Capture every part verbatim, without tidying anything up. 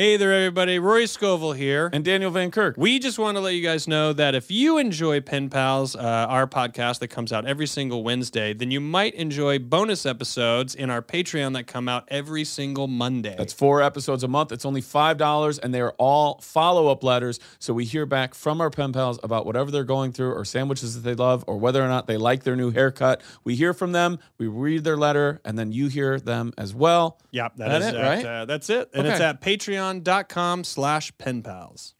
Hey there, everybody. Rory Scovel here. And Daniel Van Kirk. We just want to let you guys know that if you enjoy Pen Pals, uh, our podcast that comes out every single Wednesday, then you might enjoy bonus episodes in our Patreon that come out every single Monday. That's four episodes a month. It's only five dollars, and they are all follow-up letters. So we hear back from our Pen Pals about whatever they're going through or sandwiches that they love or whether or not they like their new haircut. We hear from them. We read their letter, and then you hear them as well. Yep, that that's is it, right? Uh, that's it. And okay. It's at Patreon. dot com slash pen pals.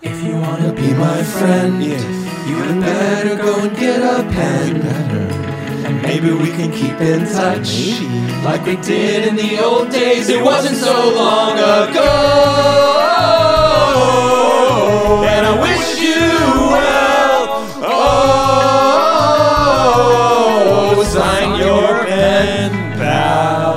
If you want to be my friend, yeah, you had better go and get a pen. And maybe we can keep in touch like we did in the old days. It wasn't so long ago. And I wish you well. Oh, sign your pen pal.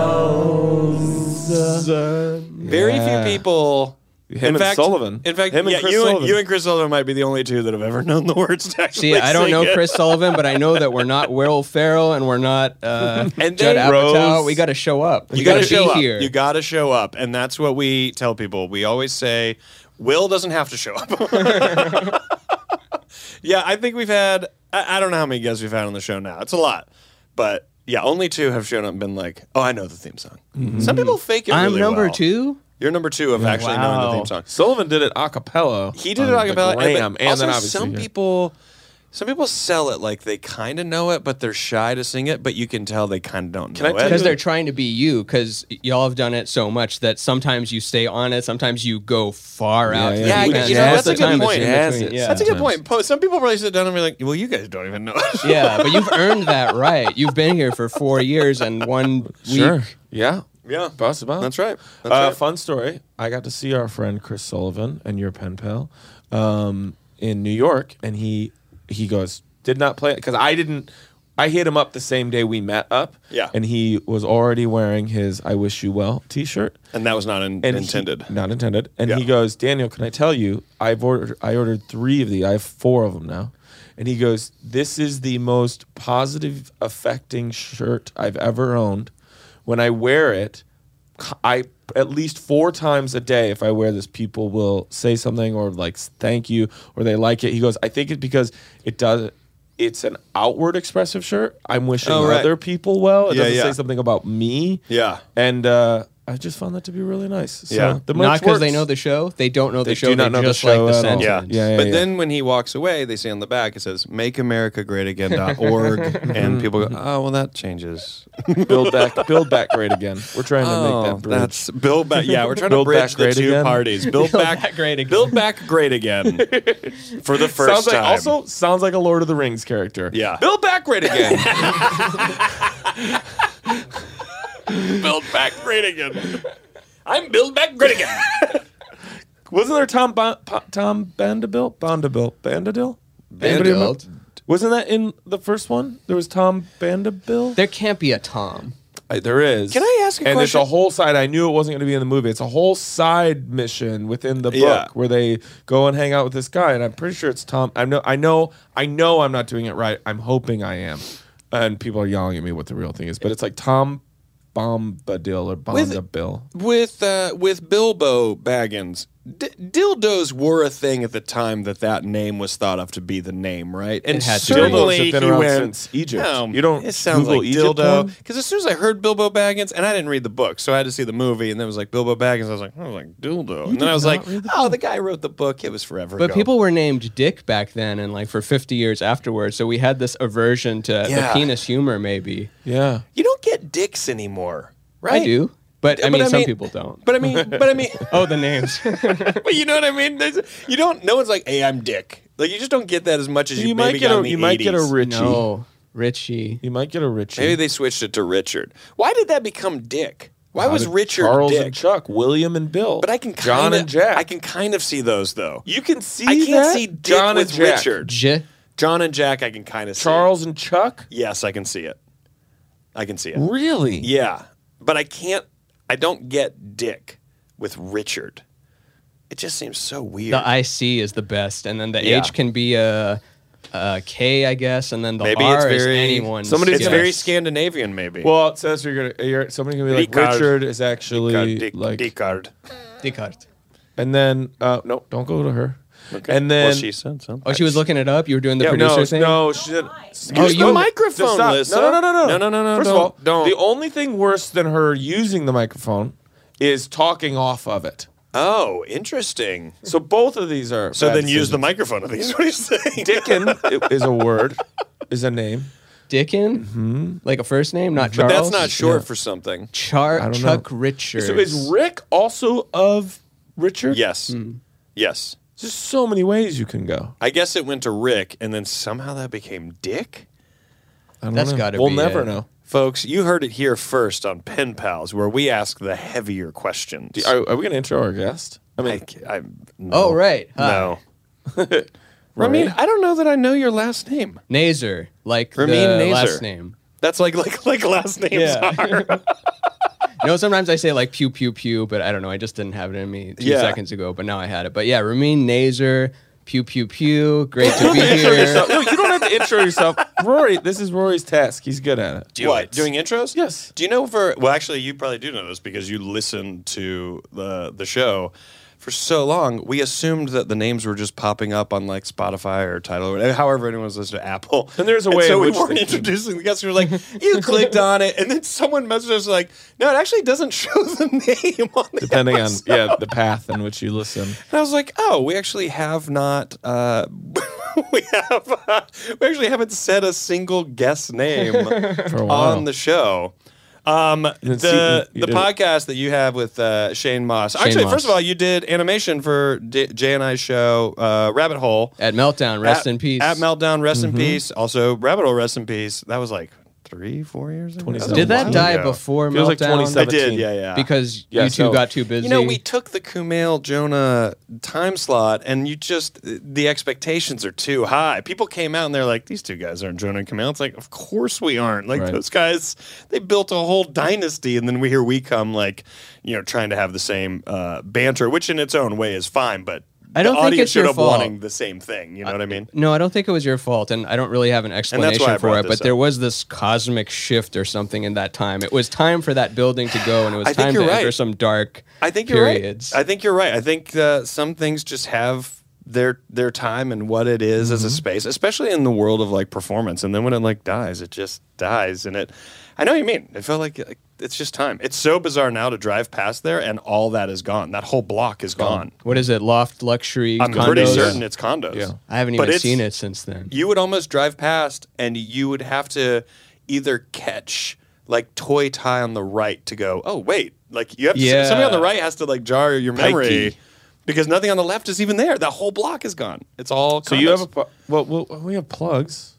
Very yeah. few people. Him in and fact, Sullivan. In fact, him and yeah, Chris you, Sullivan. And, you and Chris Sullivan might be the only two that have ever known the words to actually See, I don't know it. Chris Sullivan, but I know that we're not Will Ferrell and we're not uh, and Judd Apatow. We got to show up. You, you got to show be up. Here. You got to show up. And that's what we tell people. We always say, Will doesn't have to show up. Yeah, I think we've had, I, I don't know how many guests we've had on the show now. It's a lot. But... yeah, only two have shown up and been like, oh, I know the theme song. Mm-hmm. Some people fake it really well. I'm number well. two? You're number two of actually wow. knowing the theme song. Sullivan did it a cappella. He did it a cappella. And, and also, then obviously, some, yeah. people, some people sell it like they kind of know it, but they're shy to sing it, but you can tell they kind of don't know it. Because they're trying to be you, because y'all have done it so much that sometimes you stay on it, sometimes you go far yeah, out. Yeah, yeah, you know, yes, that's, that's, a good point. Yes, yeah. that's a good point. That's a good point. Some people probably sit down and be like, well, you guys don't even know it. Yeah, but you've earned that right. You've been here for four years and one sure. week. Yeah. Yeah. Possible. That's right. That's uh, right. Fun story. I got to see our friend Chris Sullivan and your pen pal um, in New York, and he... he goes, did not play it because I didn't. I hit him up the same day we met up. Yeah, and he was already wearing his "I Wish You Well" T-shirt, and that was not in, intended. He, not intended. And yeah. he goes, Daniel, can I tell you? I've ordered. I ordered three of these. I have four of them now. And he goes, this is the most positive affecting shirt I've ever owned. When I wear it, I at least four times a day, if I wear this, people will say something or like thank you or they like it. He goes, I think it's because it does. It's an outward expressive shirt. I'm wishing oh, right. other people well. It yeah, doesn't yeah. say something about me. Yeah, and uh, I just found that to be really nice. So yeah, the merch not because they know the show. They don't know the they show. Do not they know just the show like the sentence. Yeah. Yeah, yeah, but yeah. then when he walks away, they see on the back it says "Make America Great Again" dot org, and people go, "Oh, well, that changes." build back, build back great again. We're trying to oh, make that bridge. That's build back. Yeah, we're trying to bridge the two again. Parties. Build, build back, back great again. Build back great again for the first sounds time. Like, also, sounds like a Lord of the Rings character. Yeah, build back great again. Build back great again. I'm build back great again. Wasn't there Tom Bo- Tom Bombadil? Bombadil? Bombadil? Bombadil? Wasn't that in the first one? There was Tom Bombadil? There can't be a Tom. I, there is. Can I ask a and question? And it's a whole side. I knew it wasn't going to be in the movie. It's a whole side mission within the book yeah. where they go and hang out with this guy. And I'm pretty sure it's Tom. I know. I know. I know. I'm not doing it right. I'm hoping I am. And people are yelling at me what the real thing is. But it's like Tom Bombadil or Bombadil with with, uh, with Bilbo Baggins. D dildos were a thing at the time that that name was thought of to be the name, right? And certainly he went since Egypt. No, you don't. It sounds Google like Egypt dildo. Because as soon as I heard Bilbo Baggins, and I didn't read the book, so I had to see the movie, and then it was like Bilbo Baggins. I was like, I was like dildo, you and then I was like, the oh, book. the guy wrote the book. It was forever. But ago. people were named Dick back then, and like for fifty years afterwards. So we had this aversion to yeah. the penis humor, maybe. Yeah. You don't get dicks anymore, right? I do. But I mean, but I some mean, people don't. But I mean, but I mean, oh, the names. But you know what I mean? There's, you don't. No one's like, "Hey, I'm Dick." Like you just don't get that as much as you, you might maybe get. Got a, in the you eighties. Might get a Richie. No, Richie. You might get a Richie. Maybe they switched it to Richard. Why did that become Dick? Why How was Richard Charles Dick? and Chuck, William and Bill? But I can kinda, John and Jack. I can kind of see those though. You can see. I can't that? see Dick John with and Jack. Richard. J John and Jack. I can kind of see Charles it. and Chuck. Yes, I can see it. I can see it. Really? Yeah, but I can't. I don't get Dick with Richard. It just seems so weird. The I C is the best, and then the yeah. H can be a, a K, I guess, and then the maybe R it's very, is anyone's. Somebody, it's guess. very Scandinavian, maybe. Well, it says you're gonna. You're, somebody can be like Descartes. Richard is actually Descartes. like Descartes. Descartes. And then uh, no, don't go to her. Okay. And then well, she said something. Oh, she was looking it up. You were doing the yeah, producer no, thing. No, she said, oh, you the microphone. No, no, no, no, no, no, no, no. First don't, of all, don't. The only thing worse than her using the microphone is talking off of it. Oh, interesting. So both of these are. So then decisions. use the microphone. Of these, what are you saying? Dickin is a word, is a name. Dickin, mm-hmm. like a first name, not Charles. But that's not short yeah. for something. Char Chuck know. Richards. So is Rick also of Richard? Yes. Mm. Yes. There's so many ways you can go. I guess it went to Rick, and then somehow that became Dick? I don't That's got to be We'll never it. know. Folks, you heard it here first on Pen Pals, where we ask the heavier questions. Do, are, are we going to intro our guest? I mean, I, I, no. Oh, right. Hi. No. Ramin, I don't know that I know your last name. Nazer, like Ramin the Nazer. last name. That's like like, like last names yeah. are. You know, sometimes I say like pew pew pew, but I don't know. I just didn't have it in me two yeah. seconds ago, but now I had it. But yeah, Ramin Nazer, pew pew pew. Great to be here. No, you don't have to intro yourself, Rory. This is Rory's task. He's good at it. Do what it. doing intros? Yes. Do you know for well, actually, you probably do know this because you listened to the the show for so long. We assumed that the names were just popping up on like Spotify or Tidal, or whatever, however anyone was listening to Apple. And there's a way. And so in we which weren't introducing the guests. We were like, you clicked on it, and then someone messaged us like, no, it actually doesn't show the name on the depending episode. on yeah the path in which you listen. And I was like, oh, we actually have not. Uh, we have. Uh, we actually haven't said a single guest name for a while. on the show. Um, the the podcast that you have with uh, Shane Moss. Shane Actually, Moss. first of all, you did animation for D Jay and I's show, uh, Rabbit Hole. At Meltdown, rest at, in peace. At Meltdown, rest mm-hmm. in peace. Also, Rabbit Hole, rest in peace. That was like three, four years ago. Did that die ago. before Feels Meltdown? Like I did, yeah, yeah. Because yeah, you two so, got too busy. You know, we took the Kumail Jonah time slot, and you just, the expectations are too high. People came out and they're like, these two guys aren't Jonah and Kumail. It's like, of course we aren't. Like, right. those guys, they built a whole dynasty, and then we here we come, like, you know, trying to have the same uh, banter, which in its own way is fine, but I don't think it's your fault. Wanting the same thing, you know I, what I mean? No, I don't think it was your fault, and I don't really have an explanation for it. But up. there was this cosmic shift or something in that time. It was time for that building to go, and it was time to right. enter some dark. I think you're periods. right. I think you're right. I think uh, some things just have their their time and what it is mm-hmm. as a space, especially in the world of like performance. And then when it like dies, it just dies, and it. I know what you mean. It felt like, like it's just time. It's so bizarre now to drive past there, and all that is gone. That whole block is gone. gone. What is it? Loft, luxury, I'm condos? pretty certain it's condos. Yeah. I haven't but even seen it since then. You would almost drive past, and you would have to either catch like toy tie on the right to go, oh, wait. Like you have to, yeah. somebody on the right has to like jar your memory. Pikey. Because nothing on the left is even there. That whole block is gone. It's all condos. So you have a... Well, well, we have plugs.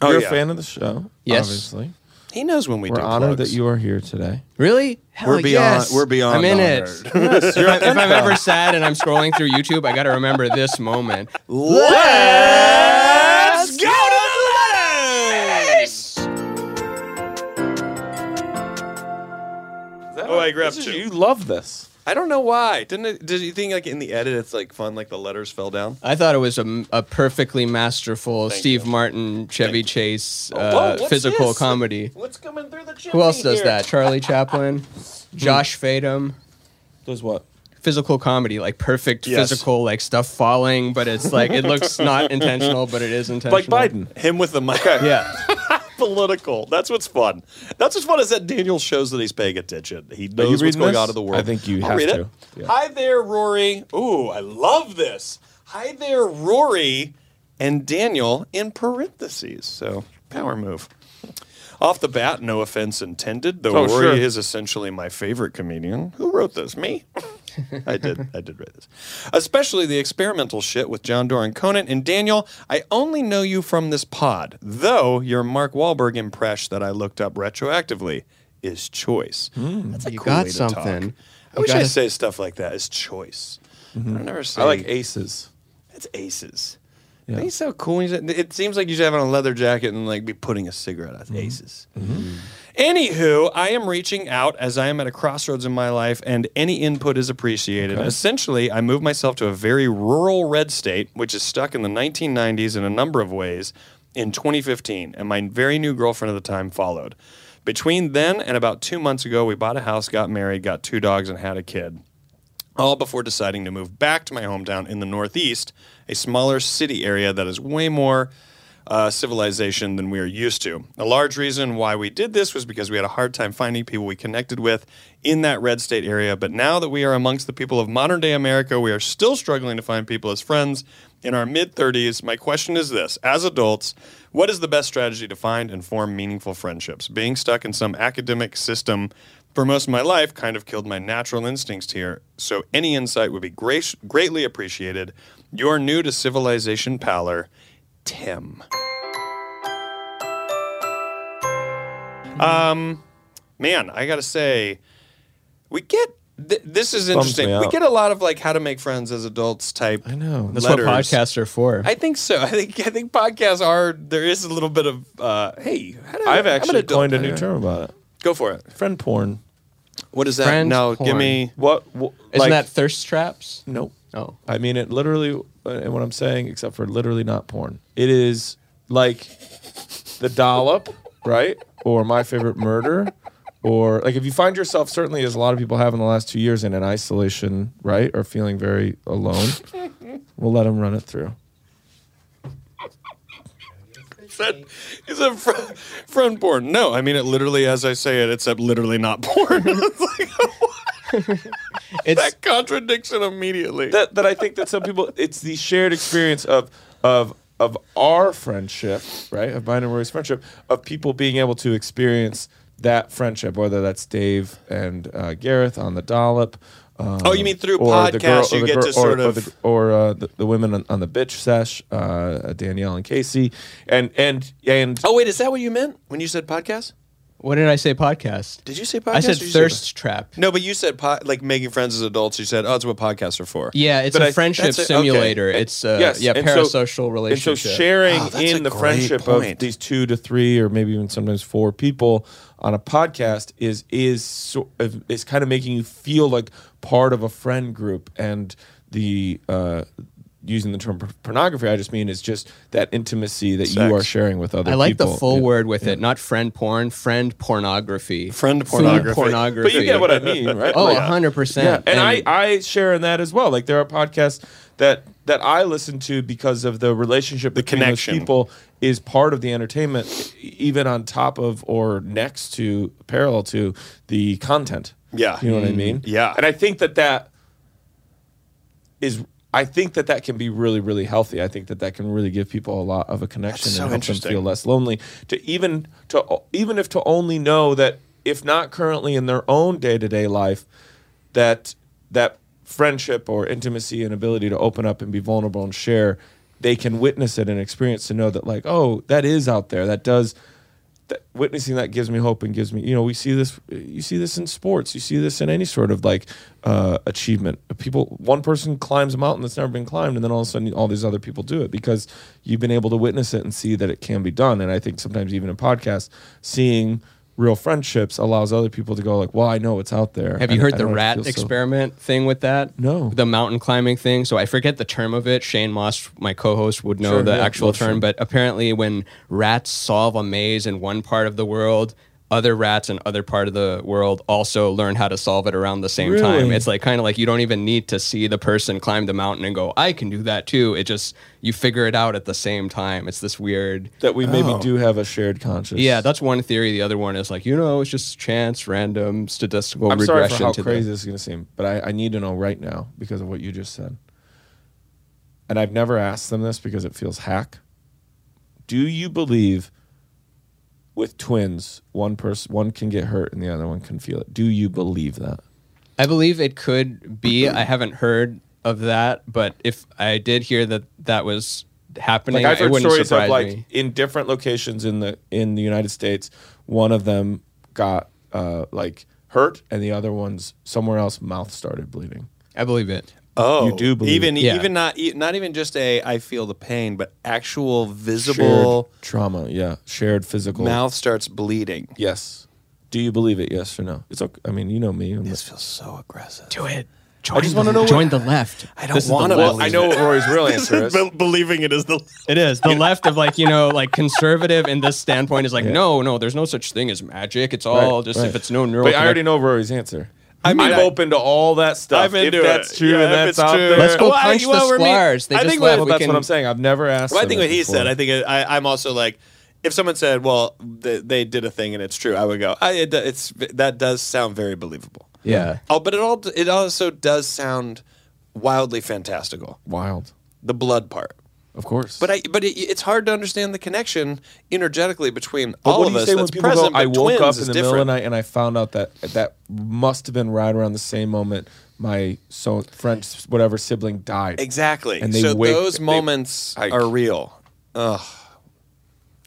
Oh, You're yeah. a fan of the show, yes. obviously. He knows when we We're do We're honored plugs. that you are here today. Really? Hell We're beyond, yes. we're beyond I'm in honored. it. Yes. You're, if I'm ever sad and I'm scrolling through YouTube, I got to remember this moment. Let's, Let's go to the I grabbed this is, two. You love this. I don't know why. Didn't it, did you think like in the edit it's like fun, like the letters fell down? I thought it was a, a perfectly masterful Thank Steve you. Martin, Chevy Thank Chase oh, uh, whoa, physical this? comedy. What's coming through the chimney? Who else does here? that? Charlie Chaplin, Josh Fadum. Does what? Physical comedy, like perfect yes. physical, like stuff falling, but it's like it looks not intentional, but it is intentional. Like Biden, him with the mic. Yeah. Political. That's what's fun. That's what's fun is that Daniel shows that he's paying attention. He knows what's going this? on in the world. I think you I'll have read to. It. Yeah. Hi there, Rory. Ooh, I love this. Hi there, Rory and Daniel in parentheses. So power move. Off the bat, no offense intended, though oh, Rory sure. is essentially my favorite comedian. Who wrote this? Me? I did. I did read this. Especially the experimental shit with John Doran, Conan, and Daniel. I only know you from this pod, though your Mark Wahlberg impression that I looked up retroactively is choice. Mm, That's a you cool got way to something. Talk. I you wish gotta... I say stuff like that. It's choice. Mm-hmm. I don't ever say. I like aces. It's aces. Yeah. He's so cool. It seems like you should have on a leather jacket and like be putting a cigarette out. Mm-hmm. Aces. Mm-hmm. Anywho, I am reaching out as I am at a crossroads in my life, and any input is appreciated. Okay. Essentially, I moved myself to a very rural red state, which is stuck in the nineteen nineties in a number of ways, in twenty fifteen, and my very new girlfriend at the time followed. Between then and about two months ago, we bought a house, got married, got two dogs, and had a kid. All before deciding to move back to my hometown in the Northeast, a smaller city area that is way more uh, civilization than we are used to. A large reason why we did this was because we had a hard time finding people we connected with in that red state area, but now that we are amongst the people of modern-day America, we are still struggling to find people as friends in our mid-thirties. My question is this. As adults, what is the best strategy to find and form meaningful friendships? Being stuck in some academic system for most of my life kind of killed my natural instincts here, so any insight would be great, greatly appreciated. Your new to civilization paler, Tim. Um, man, I gotta say, we get th this is interesting. We get a lot of like how to make friends as adults type. I know that's letters. What podcasts are for. I think so. I think I think podcasts are. There is a little bit of uh, hey. How do, I've actually coined a new term about it. Go for it. Friend porn. What is that? Friend no, porn. give me what? Wh Isn't like, that thirst traps? Nope. Oh. I mean it literally, and what I'm saying, except for literally not porn. It is like The Dollop, right? Or My Favorite Murder. Or like if you find yourself, certainly as a lot of people have in the last two years, in an isolation, right? Or feeling very alone. We'll let them run it through. That is a fr friend porn. No, I mean it literally as I say it, except literally not porn. It's like, what? It's that contradiction immediately. That, that I think that some people, it's the shared experience of of of our friendship, right? Of mine and Rory's friendship, of people being able to experience that friendship, whether that's Dave and uh, Gareth on The Dollop. Um, oh, you mean through podcasts you get to sort of... Or, the, or uh, the, the women on, on the Bitch Sesh, uh, Danielle and Casey, and, and, and... Oh, wait, is that what you meant when you said podcast? What did I say podcast? Did you say podcast? I said thirst say... trap. No, but you said, po like, making friends as adults, you said, oh, that's what podcasts are for. Yeah, it's but a I, friendship simulator. Okay. It's a yes. yeah, and parasocial so, relationship. And so sharing oh, in the friendship point. of these two to three or maybe even sometimes four people on a podcast is is is kind of making you feel like part of a friend group. And the uh, using the term pornography, I just mean is just that intimacy that Sex. you are sharing with other people. I like people. the full yeah. word with yeah. it, not friend porn, friend pornography. Friend pornography. Food pornography. But you get what I mean, right? Oh, like, one hundred percent. Yeah. And, and I, I share in that as well. Like there are podcasts that, that I listen to because of the relationship the between connection. those people is part of the entertainment, even on top of or next to, parallel to the content. Yeah. You know mm. what I mean? Yeah. And I think that that is... I think that that can be really, really healthy. I think that that can really give people a lot of a connection so and help them feel less lonely. To even to even if to only know that if not currently in their own day-to-day life, that that friendship or intimacy and ability to open up and be vulnerable and share, they can witness it and experience to know that like, oh, that is out there. That does. That witnessing that gives me hope and gives me, you know, we see this, you see this in sports, you see this in any sort of like uh, achievement. People, one person climbs a mountain that's never been climbed, and then all of a sudden all these other people do it because you've been able to witness it and see that it can be done. And I think sometimes even in podcasts, seeing real friendships allows other people to go like, well, I know what's out there. Have you heard I, the I rat experiment so... thing with that? No. The mountain climbing thing. So I forget the term of it. Shane Moss, my co-host, would know sure, the yeah, actual term. Sure. But apparently when rats solve a maze in one part of the world, other rats in other part of the world also learn how to solve it around the same really? time. It's like kind of like you don't even need to see the person climb the mountain and go, I can do that too. It just... you figure it out at the same time. It's this weird... that we maybe oh. do have a shared conscious. Yeah, that's one theory. The other one is like, you know, it's just chance, random, statistical I'm regression. I'm sorry for how to crazy the... this is going to seem, but I, I need to know right now because of what you just said. And I've never asked them this because it feels hack. Do you believe with twins, one person, one can get hurt and the other one can feel it? Do you believe that? I believe it could be. I haven't heard... of that, but if I did hear that that was happening, like I've heard it wouldn't stories surprise of like me. In different locations in the in the United States, one of them got uh, like hurt, and the other one's somewhere else. Mouth started bleeding. I believe it. Oh, you do believe even it. Yeah. even not not even just a I feel the pain, but actual visible shared trauma. Yeah, shared physical. Mouth starts bleeding. Yes. Do you believe it? Yes or no? It's okay. I mean, you know me. I'm this like, feels so aggressive. Do it. Join I just the, want to know. Join the left. I don't want to. Well, I know what Rory's real answer is. Be believing it is the. Left. It is the left of like you know like conservative in this standpoint is like yeah. no no there's no such thing as magic. It's all right, just right. if it's no neural. But I already know Rory's answer. I mean, I'm I, open to all that stuff. I'm into if that's it. True, yeah, that's it's out true. There. Let's go well, punch I, well, the Sklars. They I just think well, that's can, what I'm saying. I've never asked. Well, I think what he before. said. I think it, I, I'm also like. If someone said, "Well, they, they did a thing and it's true," I would go, I, it, "It's that does sound very believable." Yeah. Oh, but it all it also does sound wildly fantastical. Wild. The blood part, of course. But I but it, it's hard to understand the connection energetically between but all what of do you us. Say that's when present, go, I woke up in the different. middle of the night and I found out that that must have been right around the same moment my so French whatever sibling died. Exactly. And they so wake, those they, moments I, are real. Ugh.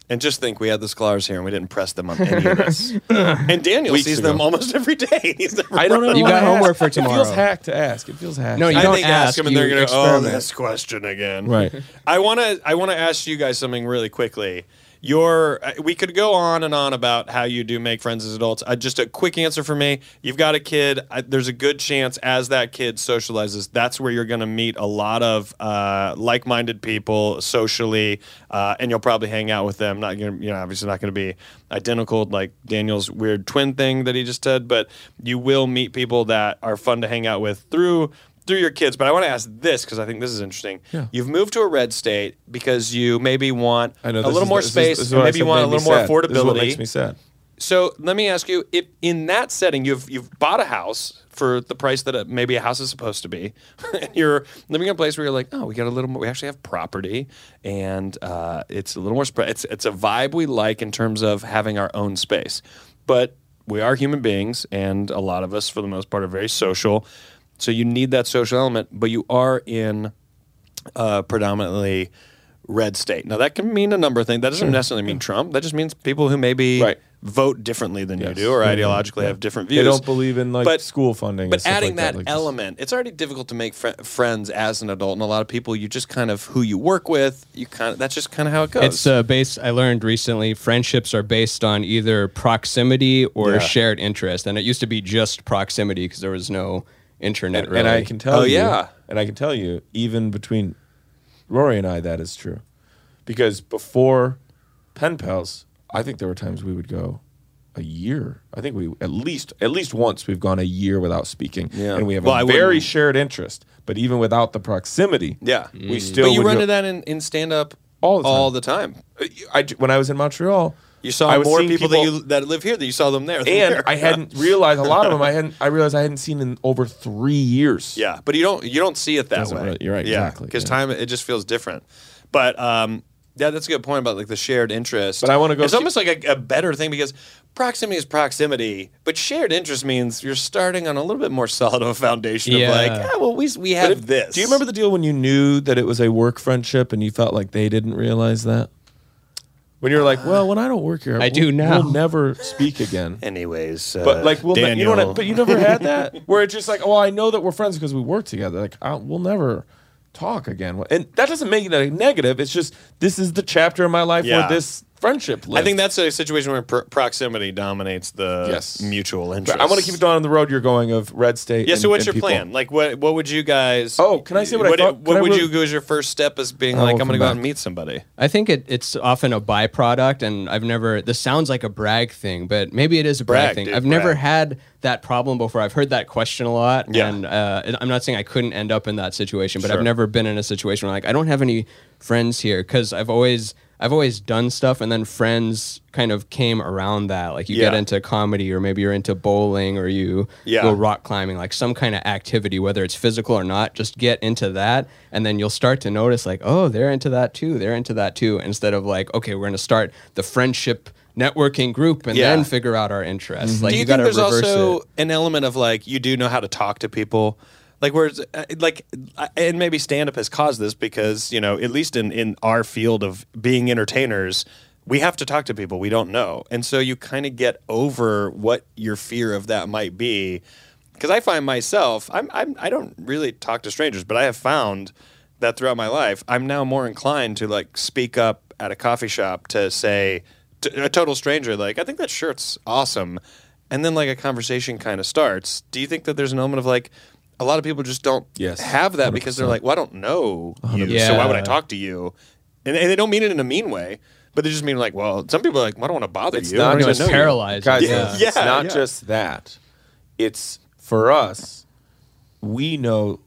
And just think, we had the Sklars here, and we didn't press them on any of this. And Daniel Weeks sees ago. them almost every day. He's never I don't know. You got homework for tomorrow. It feels hack to ask. It feels hack. No, you I don't think ask, ask them, and they're going to go, oh, this question again. Right. I want to. I want to ask you guys something really quickly. Your, we could go on and on about how you do make friends as adults. Uh, just a quick answer for me. You've got a kid. I, there's a good chance as that kid socializes, that's where you're going to meet a lot of uh, like-minded people socially, uh, and you'll probably hang out with them. Not you're, you know, obviously not going to be identical like Daniel's weird twin thing that he just did, but you will meet people that are fun to hang out with through through your kids. But I want to ask this because I think this is interesting. Yeah. You've moved to a red state because you maybe want I know, a little more the, space, this is, this is maybe you want a little more sad. affordability. This is what makes me sad. So let me ask you, if in that setting, you've you've bought a house for the price that a, maybe a house is supposed to be, and you're living in a place where you're like, oh, we got a little more, we actually have property, and uh, it's a little more, it's, it's a vibe we like in terms of having our own space. But we are human beings, and a lot of us, for the most part, are very social. So you need that social element, but you are in a predominantly red state. Now, that can mean a number of things. That doesn't sure. necessarily mean yeah. Trump. That just means people who maybe right. vote differently than yes. you do or mm-hmm. ideologically yeah. have different views. They don't believe in like but, school funding. But adding like that, that like element, it's already difficult to make fr friends as an adult. And a lot of people, you just kind of who you work with, you kind of, that's just kind of how it goes. It's uh, based, I learned recently, friendships are based on either proximity or yeah. shared interest. And it used to be just proximity because there was no... internet, and, really. and I can tell oh, you, yeah. and I can tell you, even between Rory and I, that is true, because before Pen Pals, I think there were times we would go a year. I think we at least at least once we've gone a year without speaking, yeah. and we have well, a I very wouldn't. shared interest. But even without the proximity, yeah, mm. we still. But you run into that in, in stand up all the all the time. I, when I was in Montreal. You saw I more people, people that you that live here than you saw them there. And there. I hadn't realized a lot of them. I hadn't. I realized I hadn't seen in over three years. Yeah, but you don't. You don't see it that Doesn't way. Really, you're right. Yeah, exactly. Because yeah. time, it just feels different. But um, yeah, that's a good point about like the shared interest. But I want to go. It's almost like a, a better thing because proximity is proximity, but shared interest means you're starting on a little bit more solid of a foundation yeah. of like, yeah, well, we we have if, this. Do you remember the deal when you knew that it was a work friendship and you felt like they didn't realize that? When you're like, well, when I don't work here, I we'll, do now. We'll never speak again. Anyways, uh, but like, we'll ne you know what I, but you never had that where it's just like, oh, I know that we're friends because we work together. Like, I'll, we'll never talk again, and that doesn't make it a negative. It's just this is the chapter of my life yeah. where this friendship live. I think that's a situation where pro proximity dominates the yes. mutual interest. But I want to keep it on the road you're going of red state. Yeah, and, so what's your people. plan? Like, what what would you guys... Oh, can I say what, what I thought? What I would really... you go as your first step as being oh, like, I'm going to go out and meet somebody? I think it, it's often a byproduct, and I've never... This sounds like a brag thing, but maybe it is a brag, brag thing. Dude, I've brag. never had that problem before. I've heard that question a lot, yeah. and uh, I'm not saying I couldn't end up in that situation, but sure. I've never been in a situation where, like, I don't have any friends here, because I've always... I've always done stuff, and then friends kind of came around that. Like, you yeah. get into comedy, or maybe you're into bowling, or you yeah. go rock climbing, like some kind of activity, whether it's physical or not, just get into that, and then you'll start to notice, like, oh, they're into that too, they're into that too, instead of like, okay, we're going to start the friendship networking group and yeah. then figure out our interests. Mm-hmm. Like, do you, you think gotta there's also it. an element of, like, you do know how to talk to people? Like, whereas, like, and maybe stand-up has caused this because, you know, at least in, in our field of being entertainers, we have to talk to people we don't know. And so you kind of get over what your fear of that might be. Because I find myself, I'm, I'm, I don't really talk to strangers, but I have found that throughout my life, I'm now more inclined to, like, speak up at a coffee shop to say, to a total stranger, like, I think that shirt's awesome. And then, like, a conversation kind of starts. Do you think that there's an element of, like... A lot of people just don't yes, have that one hundred percent. Because they're like, well, I don't know you, yeah. so why would I talk to you? And, and they don't mean it in a mean way, but they just mean like, well, some people are like, well, I don't want to bother it's you. Not I don't just paralyzed. Guys, yeah. Yeah. It's not yeah. just that. It's, for us, we know,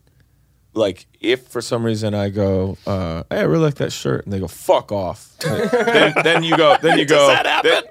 like, if for some reason I go, uh, hey, I really like that shirt, and they go, fuck off. Like, then, then you go, then you Does go. That happen? Then,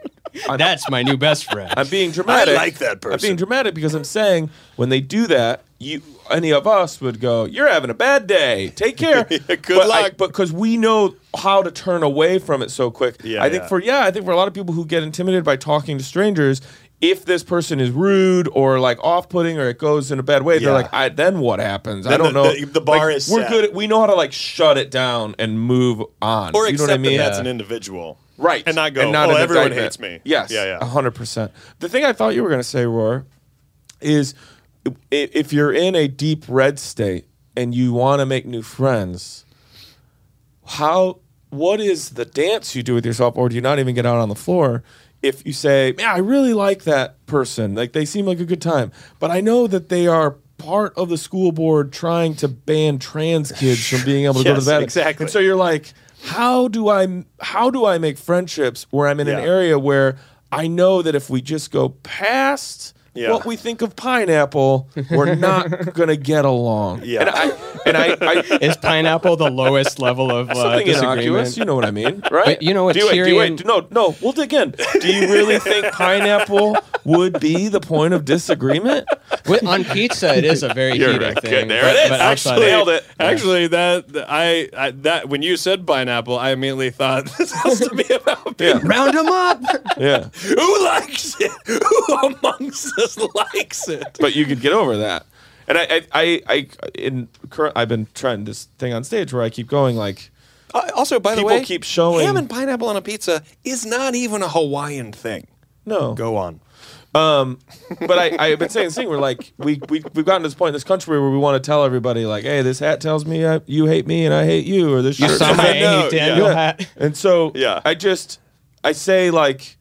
I'm, That's my new best friend. I'm being dramatic. I like that person. I'm being dramatic because I'm saying when they do that, you any of us would go, you're having a bad day. Take care. yeah, good but luck. I, but because we know how to turn away from it so quick. Yeah, I think yeah. for yeah, I think for a lot of people who get intimidated by talking to strangers, if this person is rude or like off-putting or it goes in a bad way, yeah. they're like, I, then what happens? Then I don't the, know. The, the bar like, is we're set. good. At, we know how to like shut it down and move on. Or you accept know what I mean? that that's an individual. Right. And not go, and not oh, everyone indictment. hates me. Yes, yeah, yeah. one hundred percent. The thing I thought you were going to say, Roar, is if you're in a deep red state and you want to make new friends, how? what is the dance you do with yourself, or do you not even get out on the floor if you say, man, I really like that person, like they seem like a good time, but I know that they are part of the school board trying to ban trans kids from being able to yes, go to that. exactly. And so you're like... How do I how do I make friendships where I'm in yeah. an area where I know that if we just go past yeah. what we think of pineapple, we're not gonna get along. Yeah, and I, and I, I is pineapple the lowest level of uh, something innocuous? You know what I mean, right? But you know what? Do you wait, do you wait, no, no, we'll dig in. Do you really think pineapple would be the point of disagreement? With, on pizza, it is a very You're heated right. thing. There but, it is. But Actually, nailed it. Actually, that I, I that when you said pineapple, I immediately thought this has to be about yeah. round them up. Yeah, who likes it? Who amongst us likes it? But you could get over that. And I, I, I, I in current, I've been trying this thing on stage where I keep going like. Uh, also, by the way, people keep showing ham and pineapple on a pizza is not even a Hawaiian thing. No, go on. Um, but I, I've been saying this thing where like we, we, we've gotten to this point in this country where we want to tell everybody like, hey, this hat tells me I, you hate me and I hate you, or this shirt. You saw my Amy Daniel yeah. hat. And so yeah. I just, I say like,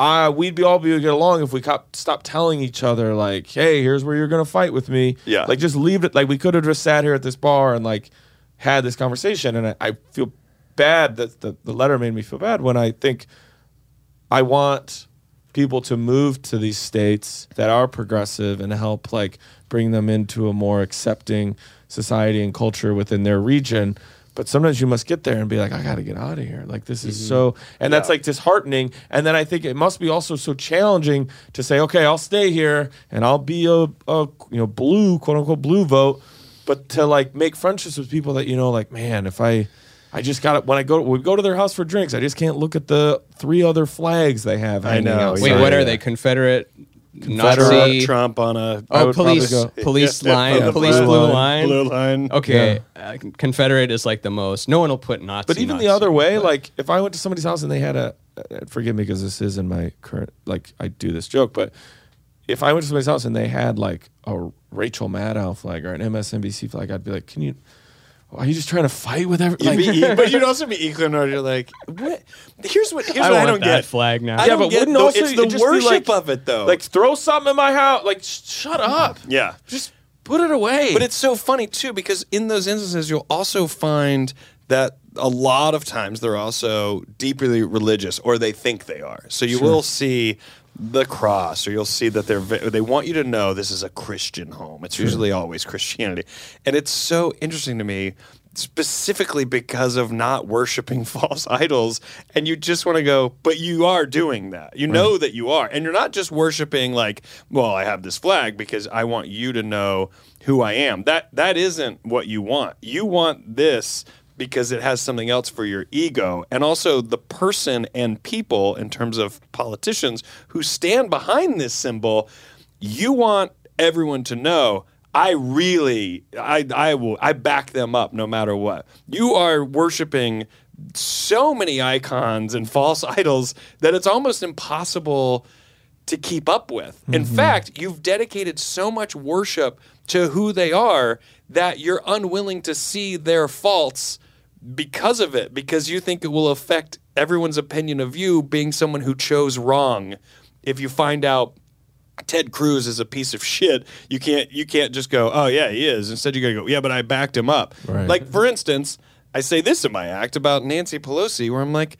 uh, we'd be all be able to get along if we cop, stop telling each other like, hey, here's where you're going to fight with me. Yeah. Like just leave it. Like we could have just sat here at this bar and like had this conversation. And I, I feel bad that the, the letter made me feel bad when I think I want... people to move to these states that are progressive and help like bring them into a more accepting society and culture within their region. But sometimes you must get there and be like, I got to get out of here. Like this is mm-hmm. so, and yeah. that's like disheartening. And then I think it must be also so challenging to say, okay, I'll stay here and I'll be a, a you know, blue, quote unquote blue vote. But to like make friendships with people that, you know, like, man, if I, I just got it when I go. We go to their house for drinks. I just can't look at the three other flags they have. I know. Out. Wait, yeah. what are they? Confederate, Confederate Nazi, Trump on a oh police police yeah, line, yeah, police blue, blue line. line, blue line. Okay, yeah. uh, Confederate is like the most. No one will put Nazi. But even Nazi, the other way, but... like if I went to somebody's house and they had a, uh, forgive me because this is in my current. Like I do this joke, but if I went to somebody's house and they had like a Rachel Maddow flag or an M S N B C flag, I'd be like, can you? Are you just trying to fight with everyone? Like, e but you'd also be equally annoyed. You're like, what? Here's what, here's I, what want I don't that get. Flag now. I yeah, but wouldn't it, also it's the it worship like, of it though? Like throw something in my house. Like sh shut up. Yeah. Just put it away. But it's so funny too because in those instances you'll also find that a lot of times they're also deeply religious, or they think they are. So you sure. will see the cross, or you'll see that they're they want you to know this is a Christian home. It's usually always Christianity, and it's so interesting to me specifically because of not worshiping false idols. And you just want to go, but you are doing that, you know, right. that you are, and you're not just worshiping like, well, I have this flag because I want you to know who I am. That that isn't what you want. You want this because it has something else for your ego, and also the person and people in terms of politicians who stand behind this symbol. You want everyone to know, I really, I, I will, I back them up no matter what. You are worshiping so many icons and false idols that it's almost impossible to keep up with. Mm-hmm. In fact, you've dedicated so much worship to who they are that you're unwilling to see their faults because of it, because you think it will affect everyone's opinion of you being someone who chose wrong. If you find out Ted Cruz is a piece of shit, you can't you can't just go, oh yeah, he is. Instead you gotta go, yeah, but I backed him up. Right. Like, for instance, I say this in my act about Nancy Pelosi, where I'm like,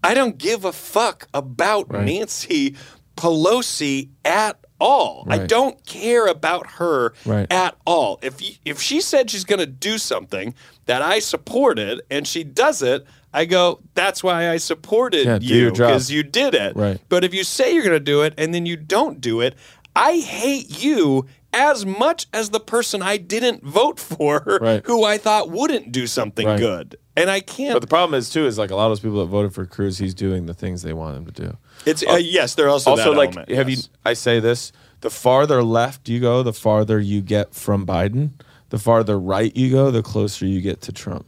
I don't give a fuck about right. Nancy Pelosi at all. Right. I don't care about her right. at all. If you, if she said she's going to do something that I supported and she does it, I go, that's why I supported yeah, you, because you did it. Right. But if you say you're going to do it and then you don't do it, I hate you as much as the person I didn't vote for right. who I thought wouldn't do something right. good. And I can't. But the problem is, too, is like a lot of those people that voted for Cruz, he's doing the things they want him to do. It's uh, yes, they're also also that like element, have yes. you? I say this: the farther left you go, the farther you get from Biden. The farther right you go, the closer you get to Trump.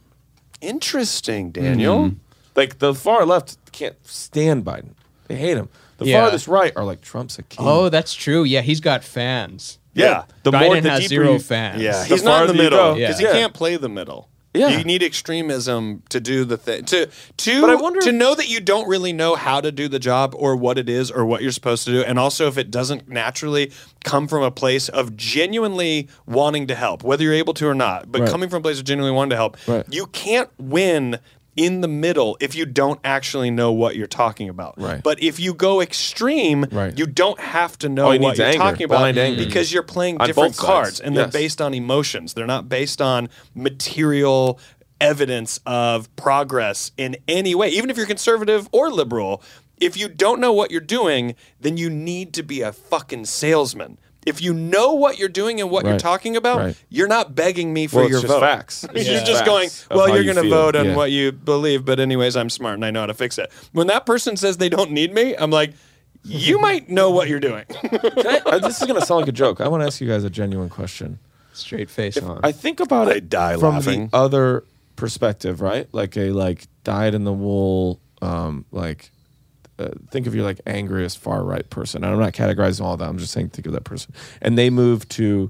Interesting, Daniel. Mm-hmm. Like the far left can't stand Biden; they hate him. The yeah. farthest right are like, Trump's a king. Oh, that's true. Yeah, he's got fans. Yeah, yeah. the Biden more the has zero you, fans. Yeah, he's the not in the middle because yeah. he can't play the middle. Yeah. You need extremism to do the thing. To to, but I wonder to know that you don't really know how to do the job or what it is or what you're supposed to do. And also if it doesn't naturally come from a place of genuinely wanting to help, whether you're able to or not, but right. coming from a place of genuinely wanting to help, right. you can't win in the middle if you don't actually know what you're talking about. Right. But if you go extreme, right. you don't have to know oh, what you're anger. talking about because you're playing on different cards and yes. they're based on emotions. They're not based on material evidence of progress in any way. Even if you're conservative or liberal, if you don't know what you're doing, then you need to be a fucking salesman. If you know what you're doing and what right. you're talking about, right. you're not begging me for well, it's your just vote. Facts. It's yeah. You're just facts going, well, you're going to vote on yeah. what you believe, but anyways, I'm smart and I know how to fix it. When that person says they don't need me, I'm like, you might know what you're doing. I, this is going to sound like a joke. I want to ask you guys a genuine question. Straight face if on. I think about I it die from laughing. the other perspective, right? Like a like dyed-in-the-wool, um, like... Uh, think of your like angriest far right person. And I'm not categorizing all that. I'm just saying think of that person. And they move to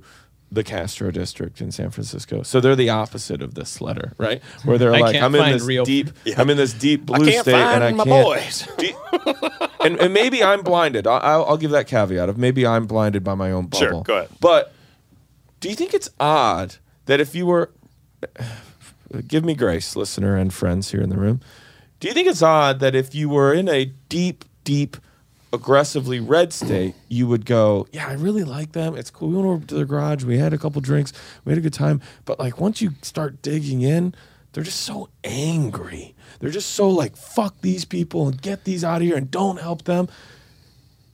the Castro District in San Francisco. So they're the opposite of this letter, right? Where they're like, I'm in this real... deep, yeah. I'm in this deep blue I can't state, find and I my can't. Boys. and, and maybe I'm blinded. I'll, I'll give that caveat of maybe I'm blinded by my own bubble. Sure, go ahead. But do you think it's odd that if you were, give me grace, listener and friends here in the room. Do you think it's odd that if you were in a deep, deep, aggressively red state, you would go, yeah, I really like them. It's cool. We went over to their garage. We had a couple drinks. We had a good time. But like once you start digging in, they're just so angry. They're just so like, fuck these people and get these out of here and don't help them.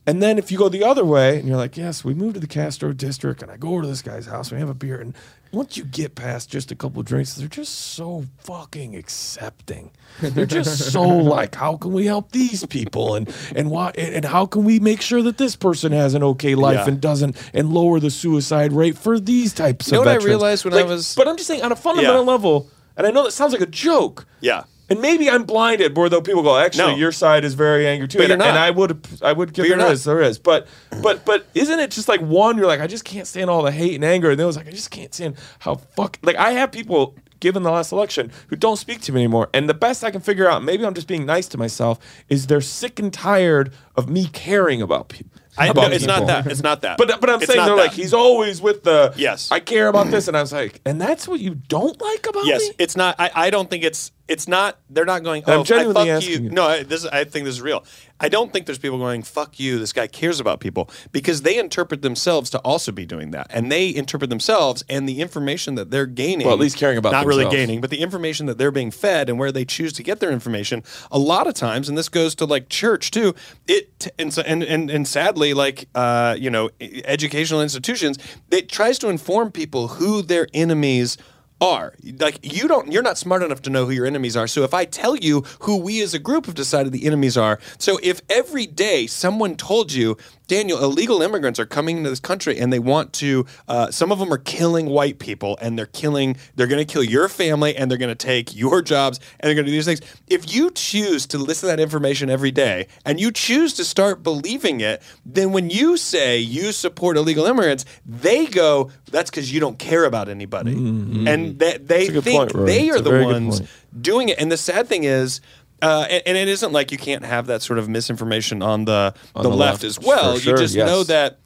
And then if you go the other way and you're like, yes, we moved to the Castro District and I go over to this guy's house and we have a beer. And once you get past just a couple of drinks, they're just so fucking accepting. They're just so like, how can we help these people? And and why and how can we make sure that this person has an okay life yeah. and doesn't and lower the suicide rate for these types you know of veterans? What I realized when like, I was But I'm just saying on a fundamental yeah. level, and I know that sounds like a joke. Yeah. And maybe I'm blinded, where though people go, actually, no. your side is very angry too. But and, you're not. and I would, I would give there is, there is. But, but, but isn't it just like one? You're like, I just can't stand all the hate and anger, and then it was like, I just can't stand how fuck. Like I have people given the last election, who don't speak to me anymore. And the best I can figure out, maybe I'm just being nice to myself, is they're sick and tired of me caring about people. I, no, it's people. not that. It's not that. But but I'm it's saying they're that. like, he's always with the, yes, I care about this. And I was like, and that's what you don't like about yes, me? Yes, it's not. I, I don't think it's, it's not, they're not going, oh, I'm genuinely I fuck you. you. No, I, this, I think this is real. I don't think there's people going, fuck you, this guy cares about people. Because they interpret themselves to also be doing that. And they interpret themselves and the information that they're gaining. Well, at least caring about Not themselves. really gaining, but the information that they're being fed and where they choose to get their information. A lot of times, and this goes to like church too, It and and, and, and sadly, like, uh, you know, educational institutions, it tries to inform people who their enemies are. Are like you don't you're not smart enough to know who your enemies are. So if I tell you who we as a group have decided the enemies are, so if every day someone told you, Daniel, illegal immigrants are coming into this country and they want to, uh, some of them are killing white people and they're killing, they're going to kill your family and they're going to take your jobs and they're going to do these things. If you choose to listen to that information every day and you choose to start believing it, then when you say you support illegal immigrants, they go, that's because you don't care about anybody. Mm-hmm. And that they think point, they are the ones doing it. And the sad thing is, Uh, and, and it isn't like you can't have that sort of misinformation on the, on the, the left, left as well. Sure, you just yes. know that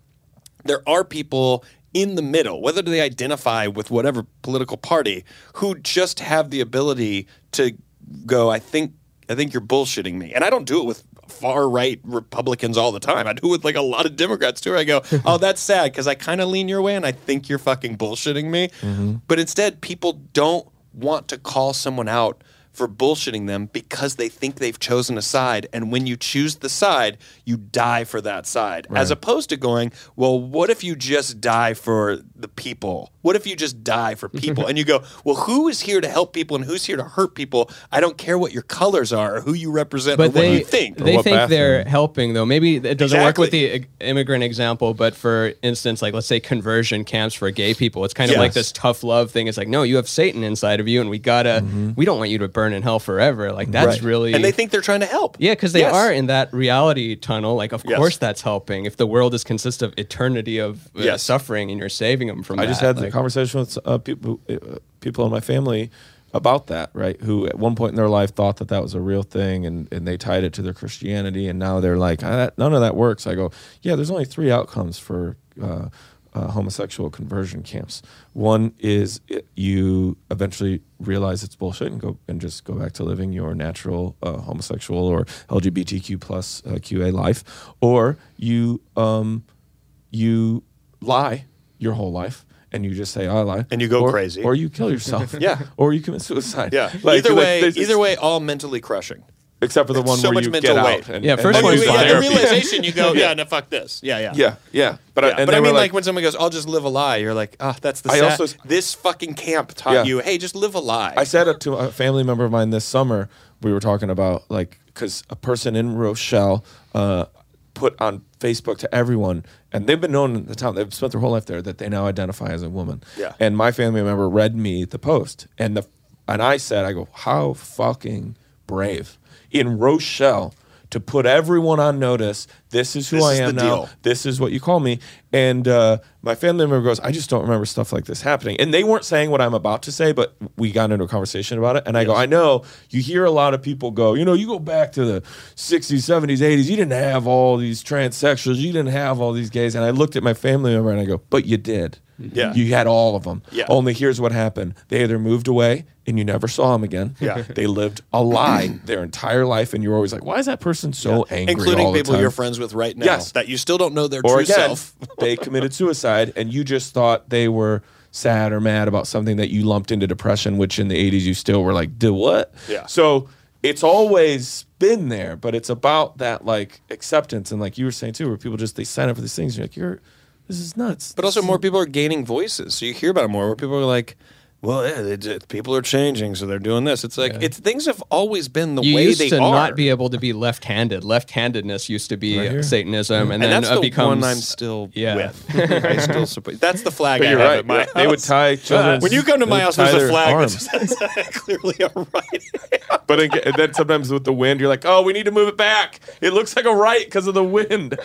there are people in the middle, whether they identify with whatever political party, who just have the ability to go, I think I think you're bullshitting me. And I don't do it with far-right Republicans all the time. I do it with like a lot of Democrats too. I go, oh, that's sad because I kind of lean your way and I think you're fucking bullshitting me. Mm-hmm. But instead, people don't want to call someone out for bullshitting them because they think they've chosen a side. And when you choose the side, you die for that side. Right. As opposed to going, well, what if you just die for the people? What if you just die for people? And you go, well, who is here to help people and who's here to hurt people? I don't care what your colors are or who you represent but or they, what you think. They think bathroom. they're helping, though. Maybe it doesn't exactly. work with the immigrant example, but for instance, like let's say conversion camps for gay people. It's kind of yes. like this tough love thing. It's like, no, you have Satan inside of you and we gotta, mm-hmm. we don't want you to burn in hell forever. Like that's right. really, and they think they're trying to help. Yeah, because they yes. are in that reality tunnel. Like, of yes. course, that's helping. If the world is consist of eternity of uh, yes. suffering, and you're saving them from. I that. just had like, the conversation with uh, people, uh, people in my family about that. Right, who at one point in their life thought that that was a real thing, and and they tied it to their Christianity, and now they're like, ah, that, none of that works. I go, yeah, there's only three outcomes for uh, uh, homosexual conversion camps. One is it, you eventually realize it's bullshit and go and just go back to living your natural uh, homosexual or L G B T Q plus uh, Q A life, or you um, you lie your whole life and you just say I lie and you go or, crazy, or you kill yourself, yeah, or you commit suicide, yeah. Like, either way, like, either way, all mentally crushing. Except for the it's one so where much you mental get weight. out. And, yeah, first and, one is yeah, the realization. You go, yeah, no, fuck this. Yeah, yeah, yeah, yeah. But, yeah. I, and but I mean, like, like when someone goes, "I'll just live a lie," you're like, "Ah, oh, that's the." I sad. also this fucking camp taught yeah. you, hey, just live a lie. I said it to a family member of mine this summer. We were talking about like because a person in Rochelle uh, put on Facebook to everyone, and they've been known in the town. They've spent their whole life there that they now identify as a woman. Yeah. And my family member read me the post, and the and I said, I go, how fucking brave. In Rochelle to put everyone on notice. This is who this I am now. Deal. This is what you call me. And uh, my family member goes, I just don't remember stuff like this happening. And they weren't saying what I'm about to say, but we got into a conversation about it. And I yes. go, I know you hear a lot of people go, you know, you go back to the sixties, seventies, eighties. You didn't have all these transsexuals. You didn't have all these gays. And I looked at my family member and I go, but you did. Yeah. You had all of them. Yeah. Only here's what happened. They either moved away and you never saw them again. Yeah. They lived a lie their entire life and you're always like, why is that person so yeah. angry Including all the people time? You're friends with right now yes. that you still don't know their or true again, self. They committed suicide and you just thought they were sad or mad about something that you lumped into depression, which in the eighties you still were like, do what? Yeah. So it's always been there, but it's about that like acceptance and like you were saying too, where people just, they sign up for these things and you're like, you're this is nuts. But also more people are gaining voices. So you hear about it more where people are like, well, yeah, they did. people are changing, so they're doing this. It's like yeah. it's things have always been the you way used they to are. Not be able to be left-handed. Left-handedness used to be right Satanism, mm-hmm. and, and then that's uh, the becomes one I'm still yeah. with. I still support. That's the flag. But I you're have right. at my they house. would tie children. Uh, when you come to my house, there's a flag that's clearly a right. But again, and then sometimes with the wind, you're like, oh, we need to move it back. It looks like a right because of the wind.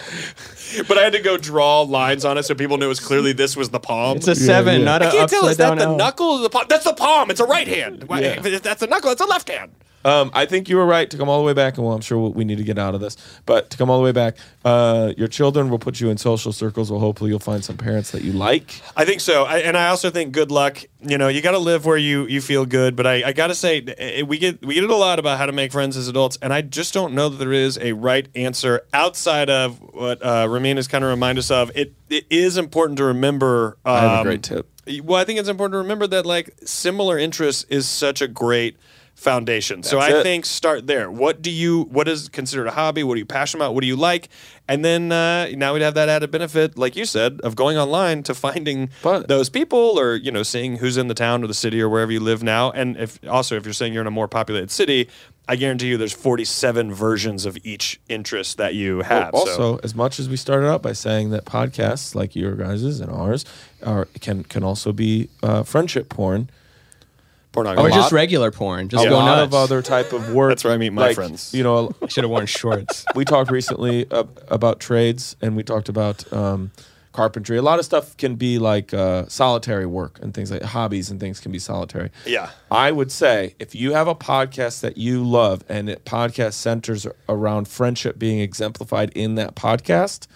But I had to go draw lines on it so people knew it was clearly this was the palm. It's a seven, yeah, yeah. not an upside down. I can't tell. Is that the knuckle? the palm. That's the palm. It's a right hand. Yeah. If that's a knuckle, it's a left hand. Um, I think you were right to come all the way back, and well, I'm sure we need to get out of this, but to come all the way back, uh, your children will put you in social circles where hopefully you'll find some parents that you like. I think so. I, and I also think good luck. You know, you got to live where you, you feel good, but I, I got to say, we get, we get it a lot about how to make friends as adults, and I just don't know that there is a right answer outside of what uh, Ramin has kind of reminded us of. It, it is important to remember. Um, I have a great tip. Well, I think it's important to remember that, like, similar interests is such a great foundation. That's so I it. think start there. What do you, what is considered a hobby? What are you passionate about? What do you like? And then uh, now we'd have that added benefit, like you said, of going online to finding but, those people, or, you know, seeing who's in the town or the city or wherever you live now. And if also, if you're saying you're in a more populated city, I guarantee you there's forty-seven versions of each interest that you have. Oh, also, so. as much as we started out by saying that podcasts like your guys's and ours are, can, can also be uh, friendship porn. Or just regular porn. Just a lot nuts. of other type of work. That's where I meet my like, friends. You know, I should have worn shorts. We talked recently ab about trades, and we talked about um, carpentry. A lot of stuff can be like uh, solitary work and things like hobbies and things can be solitary. Yeah. I would say if you have a podcast that you love and it podcast centers around friendship being exemplified in that podcast,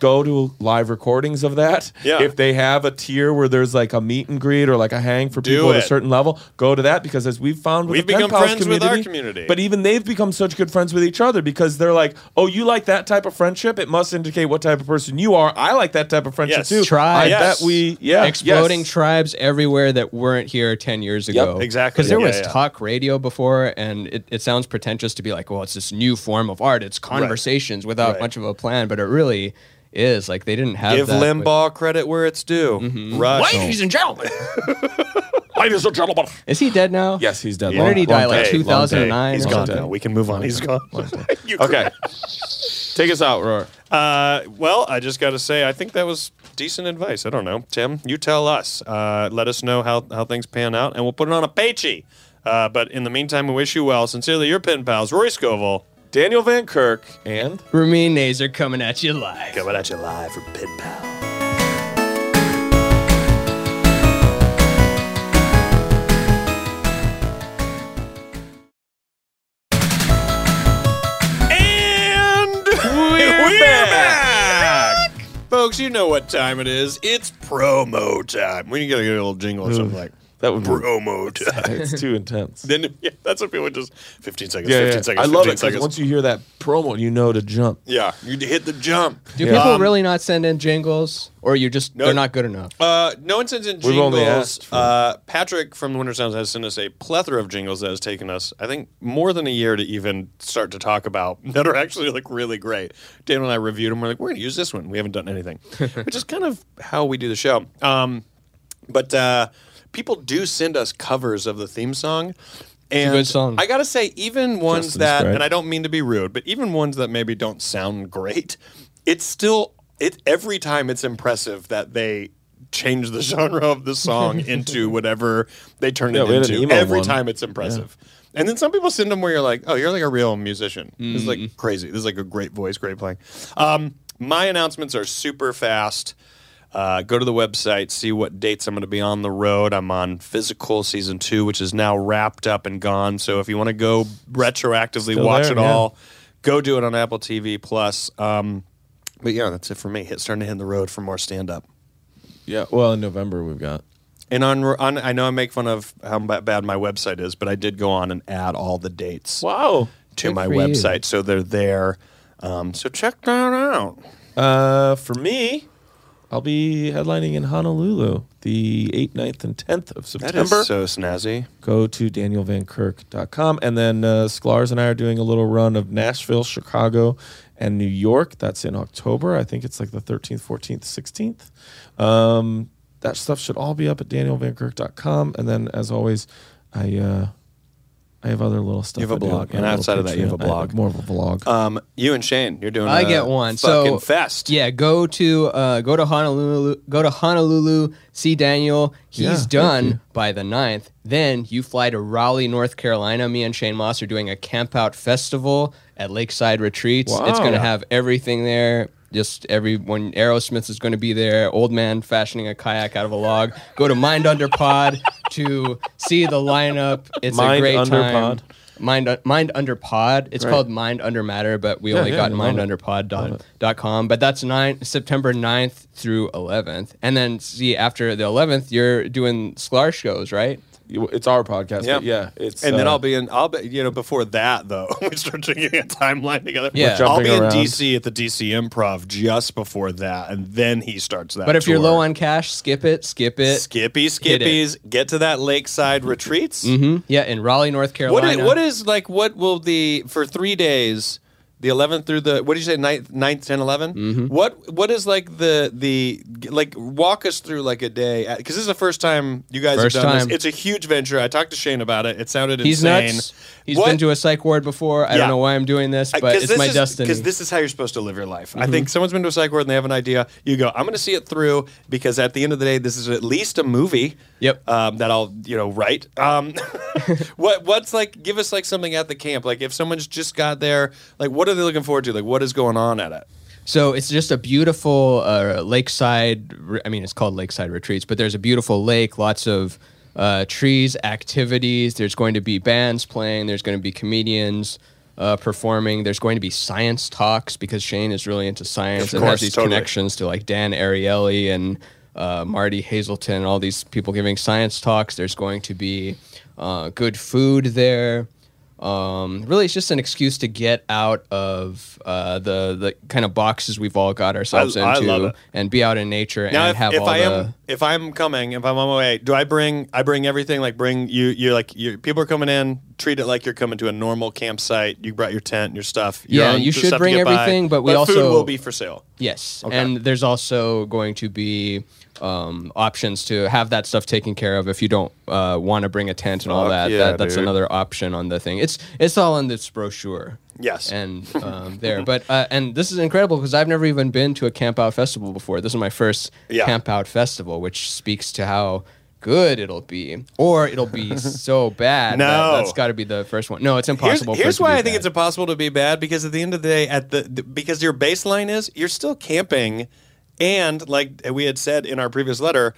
go to live recordings of that. Yeah. If they have a tier where there's like a meet and greet or like a hang for people at a certain level, go to that, because as we've found with we've the become Pen Pals friends with our community. But even they've become such good friends with each other because they're like, oh, you like that type of friendship? It must indicate what type of person you are. I like that type of friendship yes. too. Tribes. I yes. bet we, yeah. Exploding yes. tribes everywhere that weren't here ten years ago. Yep, exactly. Because there yeah, was yeah. talk radio before, and it, it sounds pretentious to be like, well, it's this new form of art. It's conversations right. without right. much of a plan, but it really is. Like, they didn't have Give that, Limbaugh but... credit where it's due. Mm-hmm. Right. Ladies and gentlemen. Ladies and gentlemen. Is he dead now? Yes, he's dead. Yeah. When did he die? Like two thousand nine? He's gone now. We can move on. He's gone. Okay. Take us out, Roar. Uh, well, I just got to say, I think that was decent advice. I don't know. Tim, you tell us. Uh, let us know how, how things pan out, and we'll put it on a pagey. Uh, but in the meantime, we wish you well. Sincerely, your Pen Pals, Rory Scovel, Daniel Van Kirk, and Ramin Nazer, coming at you live. Coming at you live from Pen Pals. And we're, we're back. back. Folks, you know what time it is. It's promo time. We need to get a little jingle or something like that. That would promo time. It's too intense. Then yeah, that's what people just fifteen seconds. Yeah, fifteen yeah. seconds. I love it, because once you hear that promo, you know to jump. Yeah, you hit the jump. Do yeah. people um, really not send in jingles, or you just no, they're not good enough? Uh, no one sends in jingles. We've only asked for uh, Patrick from the Winter Sounds has sent us a plethora of jingles that has taken us, I think, more than a year to even start to talk about, that are actually like really great. Daniel and I reviewed them. We're like, we're gonna use this one. We haven't done anything, which is kind of how we do the show. Um, but. Uh, People do send us covers of the theme song, and it's a good song. I gotta say, even ones Justin's that, great. and I don't mean to be rude, but even ones that maybe don't sound great, it's still it every time it's impressive that they change the genre of the song into whatever they turn yeah, it into. Every one. time it's impressive. Yeah. And then some people send them where you're like, oh, you're like a real musician. Mm. This is like crazy. This is like a great voice, great playing. Um, my announcements are super fast. Uh, go to the website, see what dates I'm going to be on the road. I'm on Physical Season two, which is now wrapped up and gone. So if you want to go retroactively Still watch there, it yeah. all, go do it on Apple T V Plus. Um, but yeah, that's it for me. Hit, starting to hit the road for more stand-up. Yeah, well, in November we've got. And on, on, I know I make fun of how bad my website is, but I did go on and add all the dates wow. to Good my website. You. So they're there. Um, so check that out. Uh, for me, I'll be headlining in Honolulu the eighth, ninth, and tenth of September. That is so snazzy. Go to daniel van kirk dot com. And then uh, Sklar's and I are doing a little run of Nashville, Chicago, and New York. That's in October. I think it's like the thirteenth, fourteenth, sixteenth. Um, that stuff should all be up at daniel van kirk dot com. And then, as always, I... Uh, I have other little stuff. You have a blog, and outside of that, you have a blog. More of a vlog. Um, you and Shane, you're doing. I get one. Fucking fest. Yeah, go to uh, go to Honolulu. Go to Honolulu. See Daniel. He's done by the ninth. Then you fly to Raleigh, North Carolina. Me and Shane Moss are doing a camp out festival at Lakeside Retreats. Wow. It's going to have everything there. Just everyone, Aerosmith is going to be there. Old man fashioning a kayak out of a log. Go to Mind Under Pod to see the lineup. It's Mind a great under time. Pod. Mind Mind Under Pod. It's right. called Mind Under Matter, but we yeah, only yeah, got mind under pod dot com. But that's nine September ninth through eleventh. And then see after the eleventh, you're doing Sklar shows, right? It's our podcast, yeah. But yeah it's, and then uh, I'll be in. I'll be, you know, before that though, we start drinking a timeline together. Yeah, I'll be around. in D C at the D C Improv just before that, and then he starts that. But if tour. you're low on cash, skip it, skip it, Skippy Skippies. It. Get to that Lakeside Retreats. Mm-hmm. Yeah, in Raleigh, North Carolina. What is, what is like? What will the for three days? The eleventh through the, what did you say, ninth, ninth, ten, eleven? Mm-hmm. What, what is like the, the like, walk us through like a day, because this is the first time you guys first have done time. this. It's a huge venture. I talked to Shane about it. It sounded He's insane. He's nuts. He's what? been to a psych ward before. I yeah. don't know why I'm doing this, but it's this my is, destiny. Because this is how you're supposed to live your life. Mm-hmm. I think someone's been to a psych ward and they have an idea. You go, I'm going to see it through, because at the end of the day, this is at least a movie Yep. Um, that I'll, you know, write. Um, what what's like, give us like something at the camp. Like if someone's just got there, like what are they looking forward to? Like what is going on at it? So it's just a beautiful uh, lakeside, I mean, it's called Lakeside Retreats, but there's a beautiful lake, lots of uh, trees, activities. There's going to be bands playing. There's going to be comedians uh, performing. There's going to be science talks because Shane is really into science of and course, has these totally. connections to like Dan Ariely and uh, Marty Hazelton, all these people giving science talks. There's going to be uh, good food there. Um, really, it's just an excuse to get out of uh, the the kind of boxes we've all got ourselves I, into, I love it. and be out in nature now and if, have if all I the. Am, if I'm coming, if I'm on my way, do I bring? I bring everything. Like bring you. You like you. People are coming in. Treat it like you're coming to a normal campsite. You brought your tent, your stuff. Your yeah, you should bring everything, by. but we but also food will be for sale. Yes, okay. And there's also going to be um, options to have that stuff taken care of if you don't uh, want to bring a tent and all oh, that. Yeah, that. That's dude. another option on the thing. It's it's all in this brochure. Yes, and um, there, but uh, and this is incredible because I've never even been to a camp out festival before. This is my first yeah. camp out festival, which speaks to how good it'll be, or it'll be so bad. No, that, that's got to be the first one. No, it's impossible. Here's, here's why I think it's impossible to be bad, because at the end of the day, at the, the because your baseline is you're still camping, and like we had said in our previous letter,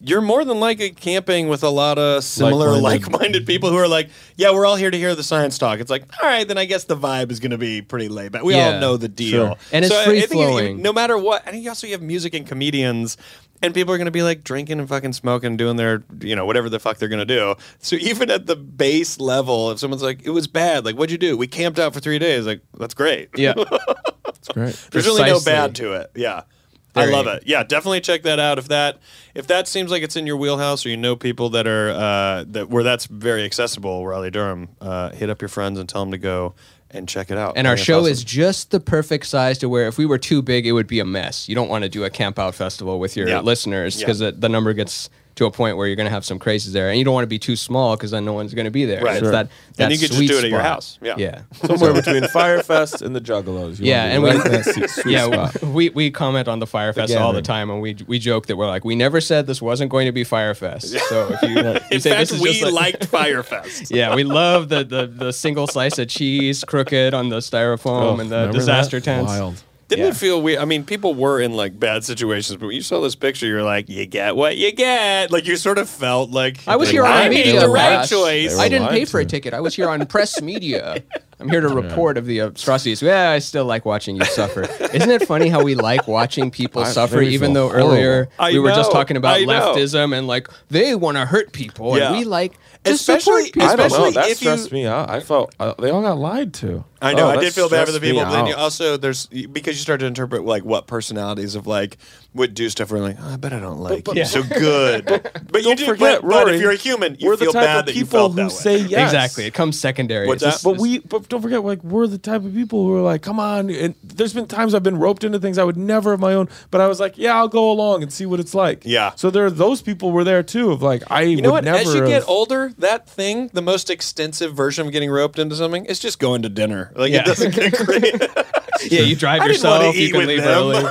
you're more than likely camping with a lot of similar like-minded, like-minded people who are like, yeah, we're all here to hear the science talk. It's like, all right, then I guess the vibe is going to be pretty laid back. We yeah, all know the deal. Sure. And so it's free-flowing. No matter what, I think you also you have music and comedians, and people are going to be like drinking and fucking smoking, doing their, you know, whatever the fuck they're going to do. So even at the base level, if someone's like, it was bad, like, what'd you do? We camped out for three days. Like, that's great. Yeah. That's great. There's Precisely. really no bad to it. Yeah. I love it. Yeah, definitely check that out. If that if that seems like it's in your wheelhouse, or you know people that are uh, that where that's very accessible, Raleigh Durham, uh, hit up your friends and tell them to go and check it out. And our show awesome. is just the perfect size to where if we were too big, it would be a mess. You don't want to do a camp out festival with your yeah. listeners because yeah. the, the number gets to a point where you're going to have some crazies there, and you don't want to be too small because then no one's going to be there. Right. Sure. It's that, that and you could just do it at your house. Yeah. yeah. Somewhere between Firefest and the Juggalos. You yeah, and we, right yeah, we we comment on the Firefest all the time, and we we joke that we're like, we never said this wasn't going to be Firefest. So if you, you say fact, this is we just like, liked Firefest. Yeah, we love the, the the single slice of cheese crooked on the styrofoam oh, and the disaster that? tents. Wild. Didn't yeah. it feel weird? I mean, people were in, like, bad situations, but when you saw this picture, you were like, you get what you get. Like, you sort of felt like, I was here on I media made the right choice. I didn't pay for a ticket. I was here on press media. I'm here to report of the atrocities. Yeah, I still like watching you suffer. Isn't it funny how we like watching people I suffer, even though horrible. earlier I we know, were just talking about leftism and, like, they want to hurt people, yeah. and we like to especially, support people. I don't know. That stressed you, me out. I felt uh, they all got lied to. I know. Oh, I did feel bad for the people. But then you also, there's because you start to interpret like what personalities of like would do stuff. We're like, oh, I bet I don't like but, but, you. Yeah. So good. but, but you do forget, but, Rory, but if you're a human, you we're feel the type bad of that you felt that way. Say yes. Exactly. It comes secondary. It's just, but we, but don't forget, like we're the type of people who are like, come on. And there's been times I've been roped into things I would never have my own. But I was like, yeah, I'll go along and see what it's like. Yeah. So there, are those people were there too. Of like, I you know would what? Never. As you have, get older, that thing, the most extensive version of getting roped into something, is just going to dinner. Like yeah. it doesn't get great. yeah, you drive yourself. You can leave early.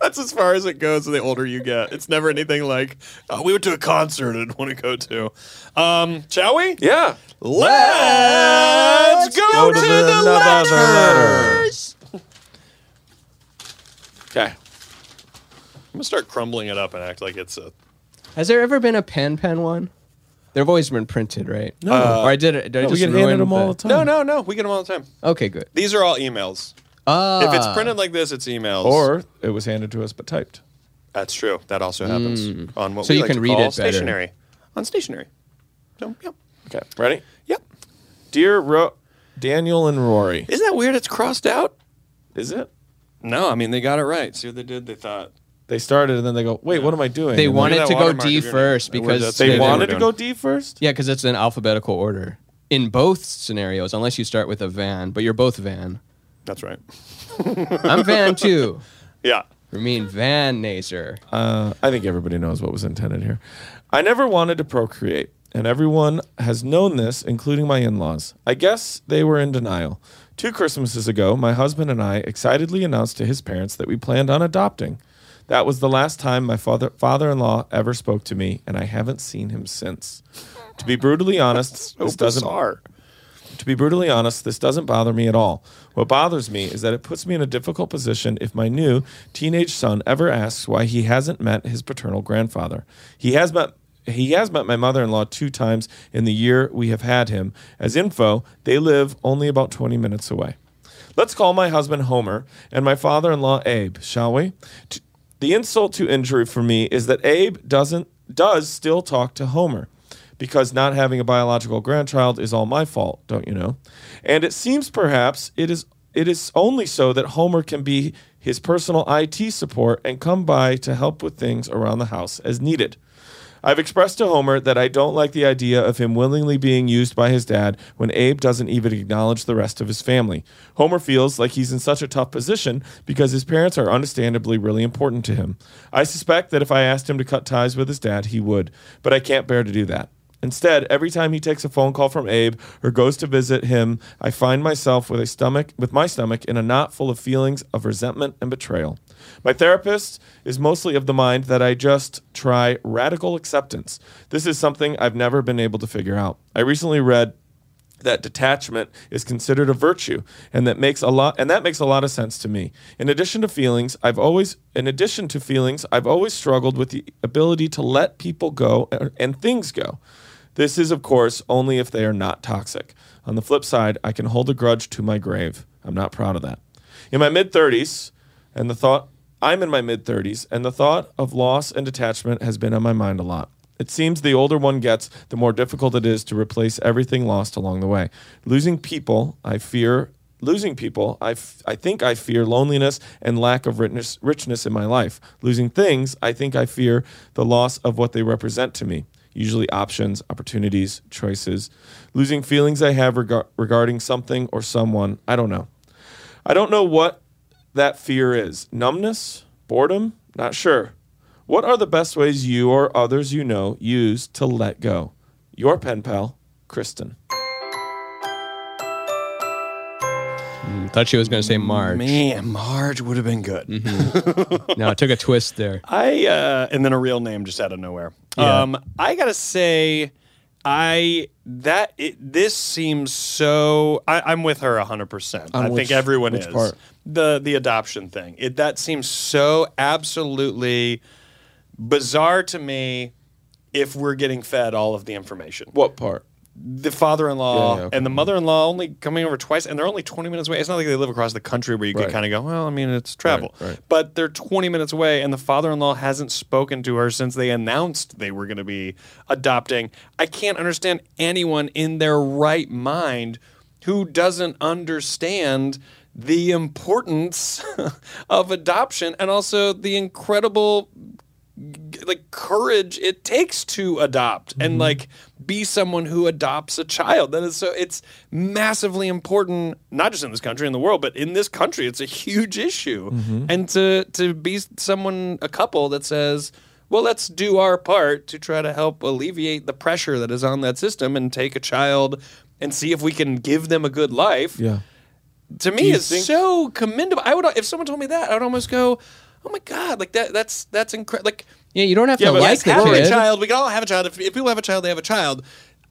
That's as far as it goes. The older you get, it's never anything like oh, we went to a concert I'd want to go to. Um, shall we? Yeah. Let's, Let's go, go to, to the, the letters. letters. I'm gonna start crumbling it up and act like it's a. Has there ever been a pen pen one? They've always been printed, right? No. Uh, or I did it. Did no, I just we get handed them the... all the time. No, no, no. We get them all the time. Okay, good. These are all emails. Ah. If it's printed like this, it's emails. Or it was handed to us but typed. That's true. That also happens mm. on what so we you like can to read call it stationery. Better. On stationery. So, yep. Okay. Ready? Yep. Dear Ro Daniel and Rory. Isn't that weird? It's crossed out. Is it? No, I mean, they got it right. See what they did? They thought. They started, and then they go, wait, yeah. what am I doing? They and wanted to go D first because... They, they wanted to go D first? Yeah, because it's in alphabetical order. In both scenarios, unless you start with a Van, but you're both Van. That's right. I'm Van, too. Yeah. Ramin Van Nazer. Uh, I think everybody knows what was intended here. I never wanted to procreate, and everyone has known this, including my in-laws. I guess they were in denial. Two Christmases ago, my husband and I excitedly announced to his parents that we planned on adopting. That was the last time my father, father-in-law ever spoke to me, and I haven't seen him since. To be brutally honest, so this doesn't. Bizarre. To be brutally honest, this doesn't bother me at all. What bothers me is that it puts me in a difficult position if my new teenage son ever asks why he hasn't met his paternal grandfather. He has met. He has met my mother-in-law two times in the year we have had him. As info, they live only about twenty minutes away. Let's call my husband Homer and my father-in-law Abe, shall we? T The insult to injury for me is that Abe doesn't does still talk to Homer, because not having a biological grandchild is all my fault, don't you know? And it seems perhaps it is it is only so that Homer can be his personal I T support and come by to help with things around the house as needed. I've expressed to Homer that I don't like the idea of him willingly being used by his dad when Abe doesn't even acknowledge the rest of his family. Homer feels like he's in such a tough position because his parents are understandably really important to him. I suspect that if I asked him to cut ties with his dad, he would, but I can't bear to do that. Instead, every time he takes a phone call from Abe or goes to visit him, I find myself with a stomach, with my stomach in a knot full of feelings of resentment and betrayal. My therapist is mostly of the mind that I just try radical acceptance. This is something I've never been able to figure out. I recently read that detachment is considered a virtue, and that makes a lot and that makes a lot of sense to me. In addition to feelings, I've always in addition to feelings, I've always struggled with the ability to let people go and things go. This is, of course, only if they are not toxic. On the flip side, I can hold a grudge to my grave. I'm not proud of that. In my mid-thirties, and the thought I'm in my mid-thirties, and the thought of loss and detachment has been on my mind a lot. It seems the older one gets, the more difficult it is to replace everything lost along the way. Losing people, I fear. Losing people, I, f I think I fear loneliness and lack of richness, richness in my life. Losing things, I think I fear the loss of what they represent to me. Usually options, opportunities, choices. Losing feelings I have reg regarding something or someone. I don't know. I don't know what that fear is. Numbness? Boredom? Not sure. What are the best ways you or others you know use to let go? Your pen pal, Kristen. Mm, thought she was going to say Marge. Man, Marge would have been good. Mm-hmm. No, it took a twist there. I uh, and then a real name just out of nowhere. Yeah. Um, I gotta say, I that it, this seems so. I, I'm with her a hundred percent. I which, think everyone is part? the the adoption thing. It that seems so absolutely bizarre to me. If we're getting fed all of the information, what part? The father-in-law yeah, yeah, okay. and the mother-in-law only coming over twice, and they're only twenty minutes away. It's not like they live across the country where you right. could kind of go, well, I mean, it's travel. Right, right. But they're twenty minutes away, and the father-in-law hasn't spoken to her since they announced they were going to be adopting. I can't understand anyone in their right mind who doesn't understand the importance of adoption and also the incredible... like courage it takes to adopt mm-hmm. and like be someone who adopts a child. That is so it's massively important, not just in this country, in the world, but in this country, it's a huge issue. Mm-hmm. And to to be someone, a couple that says, well, let's do our part to try to help alleviate the pressure that is on that system and take a child and see if we can give them a good life. Yeah. To me, it's so commendable. I would if someone told me that, I would almost go, oh my God, like that that's that's incredible. Like yeah, you don't have yeah, to like the have kid. A child. We can all have a child. If, if people have a child, they have a child.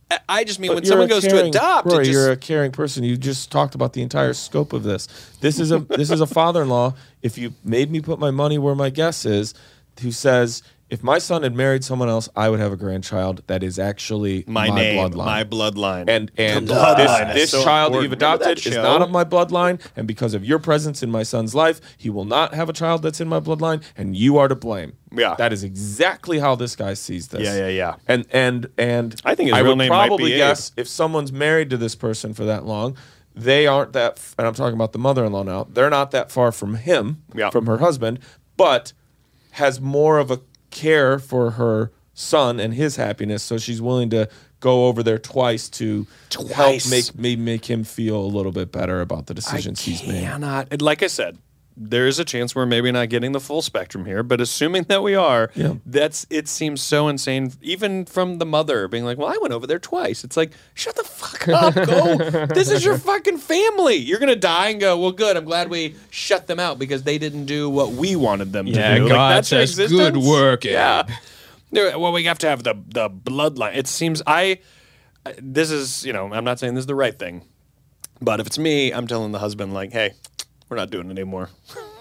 I, I just mean but when someone goes caring, to adopt, Rory, it just, you're a caring person. You just talked about the entire scope of this. This is a this is a father-in-law. If you made me put my money where my guess is, who says, if my son had married someone else, I would have a grandchild that is actually my, my name, bloodline. My bloodline. And and bloodline this, this so child that you've adopted that is not of my bloodline, and because of your presence in my son's life, he will not have a child that's in my bloodline, and you are to blame. Yeah. That is exactly how this guy sees this. Yeah, yeah, yeah. And and and I think his I real would name probably guess Abe. If someone's married to this person for that long, they aren't that, and I'm talking about the mother-in-law now, they're not that far from him, yeah. from her husband, but has more of a care for her son and his happiness, so she's willing to go over there twice to twice. help make me make him feel a little bit better about the decisions he's made. Cannot, like I said, there is a chance we're maybe not getting the full spectrum here, but assuming that we are, yeah. that's it seems so insane, even from the mother being like, well, I went over there twice. It's like, shut the fuck up, go. This is your fucking family. You're going to die and go, well, good, I'm glad we shut them out because they didn't do what we wanted them yeah, to do. Yeah, God, like, that's says good work, yeah. yeah. Well, we have to have the, the bloodline. It seems I, this is, you know, I'm not saying this is the right thing, but if it's me, I'm telling the husband, like, hey, we're not doing it anymore.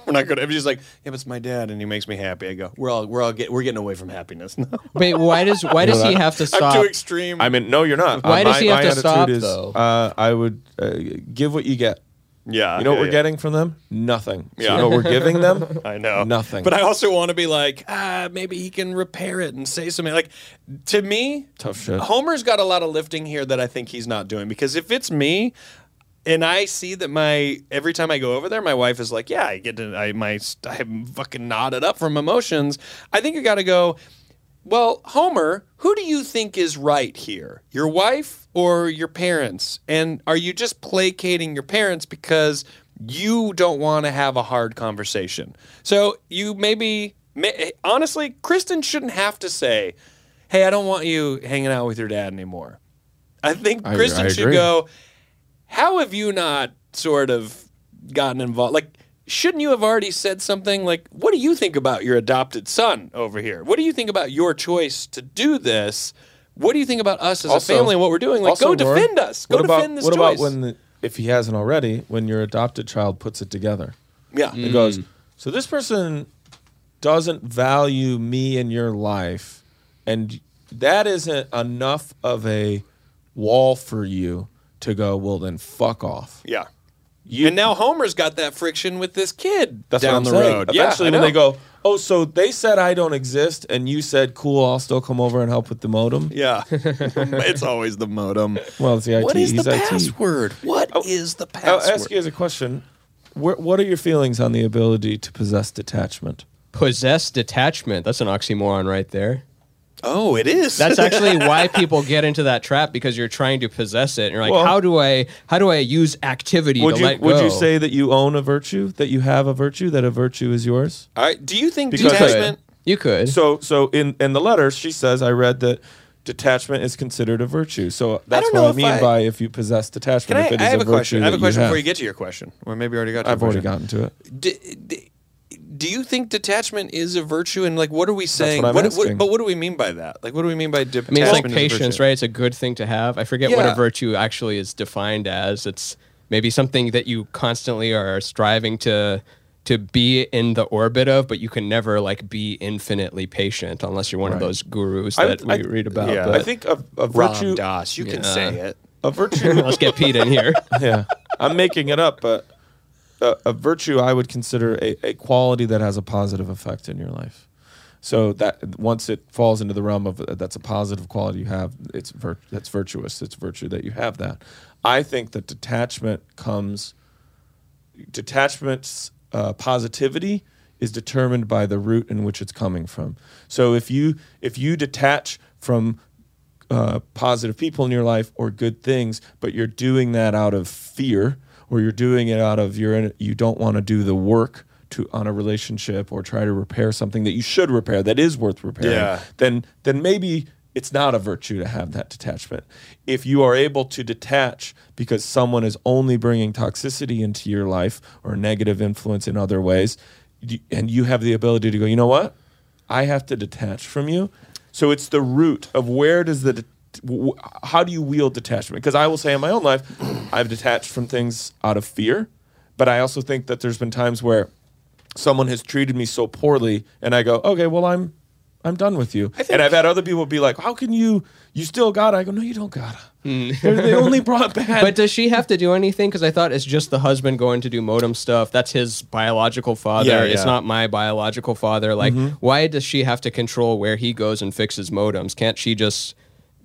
We're not going to. She's like, yeah, but it's my dad, and he makes me happy. I go, we're all, we're all, get, we're getting away from happiness. No. Wait, why does, why does he have to stop? I'm too extreme. I mean, no, you're not. Why uh, does my, he have to stop? Is, though uh, I would uh, give what you get. Yeah, you know what yeah, we're yeah. getting from them? Nothing. So yeah. you know what we're giving them? I know nothing. But I also want to be like, ah, maybe he can repair it and say something. Like, to me, tough shit. Homer's got a lot of lifting here that I think he's not doing, because if it's me. And I see that my every time I go over there, my wife is like, "Yeah, I get to, I my I'm fucking knotted up from emotions." I think you got to go. Well, Homer, who do you think is right here? Your wife or your parents? And are you just placating your parents because you don't want to have a hard conversation? So you maybe may, honestly, Kristen shouldn't have to say, "Hey, I don't want you hanging out with your dad anymore." I think I, Kristen I should go. How have you not sort of gotten involved? Like, shouldn't you have already said something like, what do you think about your adopted son over here? What do you think about your choice to do this? What do you think about us as also, a family and what we're doing? Like, also, go defend Rory, us. Go defend about, this what choice. What about when, the, if he hasn't already, when your adopted child puts it together? Yeah. Mm. It goes, so this person doesn't value me in your life, and that isn't enough of a wall for you. To go, well, then fuck off. Yeah. You, and now Homer's got that friction with this kid that's down the saying. road. Eventually yeah, when they go, oh, so they said I don't exist, and you said, cool, I'll still come over and help with the modem? Yeah. It's always the modem. Well, it's the I T. What is He's the I T. Password? What I'll, is the password? I'll ask you as a question. Where, what are your feelings on the ability to possess detachment? Possess detachment? That's an oxymoron right there. Oh, it is. That's actually why people get into that trap, because you're trying to possess it. And you're like, well, how do I how do I use activity would to you, let go? Would you say that you own a virtue, that you have a virtue, that a virtue is yours? I, do you think because detachment... Could. You could. So so in, in the letter, she says, I read that detachment is considered a virtue. So that's what I mean I, by if you possess detachment. I, if it I is have a question. I have a question before have. you get to your question. Or maybe you already got to I've your already question. gotten to it. D d Do you think detachment is a virtue? And like, what are we saying? What what, what, but what do we mean by that? Like, what do we mean by detachment? I mean, it's like patience, right? It's a good thing to have. I forget yeah. what a virtue actually is defined as. It's maybe something that you constantly are striving to to be in the orbit of, but you can never like be infinitely patient unless you're one right. of those gurus that I, I, we read about. Yeah. I think a, a virtue. Ram Dass, you yeah. can say it. A virtue. Let's get Pete in here. Yeah, I'm making it up, but. A, a virtue I would consider a, a quality that has a positive effect in your life. So that once it falls into the realm of uh, that's a positive quality you have, it's vir that's virtuous. It's virtue that you have that. I think that detachment comes, detachment's uh, positivity is determined by the root in which it's coming from. So if you if you detach from uh, positive people in your life or good things, but you're doing that out of fear. Or you're doing it out of your, you don't want to do the work to on a relationship or try to repair something that you should repair that is worth repairing. Yeah. Then, then maybe it's not a virtue to have that detachment. If you are able to detach because someone is only bringing toxicity into your life or negative influence in other ways, and you have the ability to go, you know what? I have to detach from you. So it's the root of where does the how do you wield detachment? Because I will say in my own life, I've detached from things out of fear, but I also think that there's been times where someone has treated me so poorly, and I go, okay, well, I'm I'm done with you. I think and I've had other people be like, how can you, you still gotta? I go, no, you don't gotta. Mm. They only brought bad. But does she have to do anything? Because I thought it's just the husband going to do modem stuff. That's his biological father. Yeah, yeah. It's not my biological father. Like, mm-hmm. why does she have to control where he goes and fixes modems? Can't she just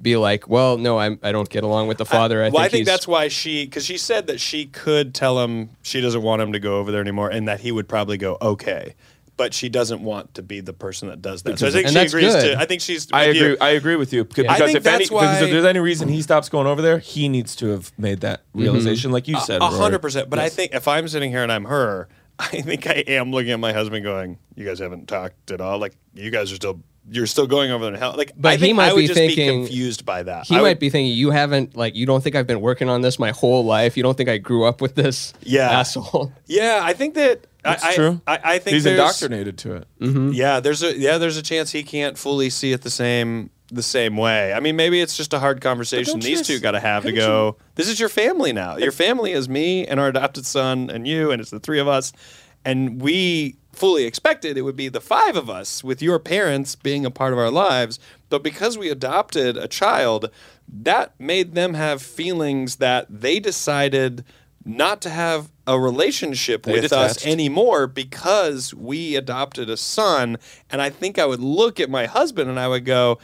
be like, well, no, I I don't get along with the father. I, I well, think I think he's... that's why she, because she said that she could tell him she doesn't want him to go over there anymore and that he would probably go, okay. But she doesn't want to be the person that does that. So I think she agrees good. to. I think she's. I agree. You. I agree with you because, yeah. because, if, any, because if there's any reason he stops going over there, he needs to have made that realization, mm-hmm. like you said, a hundred percent. But yes. I think if I'm sitting here and I'm her, I think I am looking at my husband going, "You guys haven't talked at all. Like you guys are still. You're still going over there. And hell, like, but I think he might I would be just thinking, be confused by that. He I might would, be thinking, you haven't like you don't think I've been working on this my whole life. You don't think I grew up with this yeah. asshole. Yeah, I think that." That's I, true. I, I think he's indoctrinated to it. Mm-hmm. Yeah, there's a yeah, there's a chance he can't fully see it the same the same way. I mean, maybe it's just a hard conversation these just, two got to have to go. You? This is your family now. Your family is me and our adopted son and you, and it's the three of us. And we fully expected it would be the five of us with your parents being a part of our lives. But because we adopted a child, that made them have feelings that they decided not to have a relationship they with detached. us anymore because we adopted a son. And I think I would look at my husband and I would go,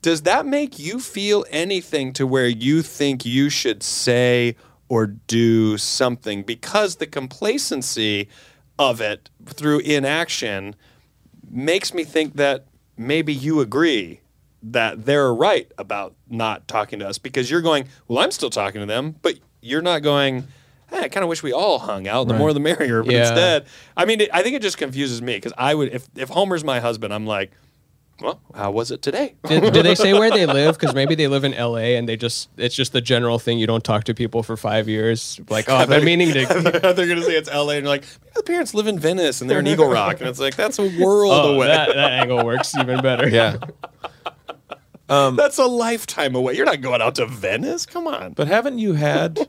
does that make you feel anything to where you think you should say or do something? Because the complacency of it through inaction makes me think that maybe you agree that they're right about not talking to us because you're going, well, I'm still talking to them, but you're not going... I kind of wish we all hung out. The right. more the merrier. But yeah. instead, I mean, it, I think it just confuses me because I would, if, if Homer's my husband, I'm like, well, how was it today? Did, do they say where they live? Because maybe they live in L A and they just, it's just the general thing. You don't talk to people for five years. Like, oh, I've been meaning to. They're going to say it's L A and you're like, the parents live in Venice and they're in Eagle Rock. And it's like, that's a world oh, away. That, that angle works even better. Yeah. um, that's a lifetime away. You're not going out to Venice. Come on. But haven't you had...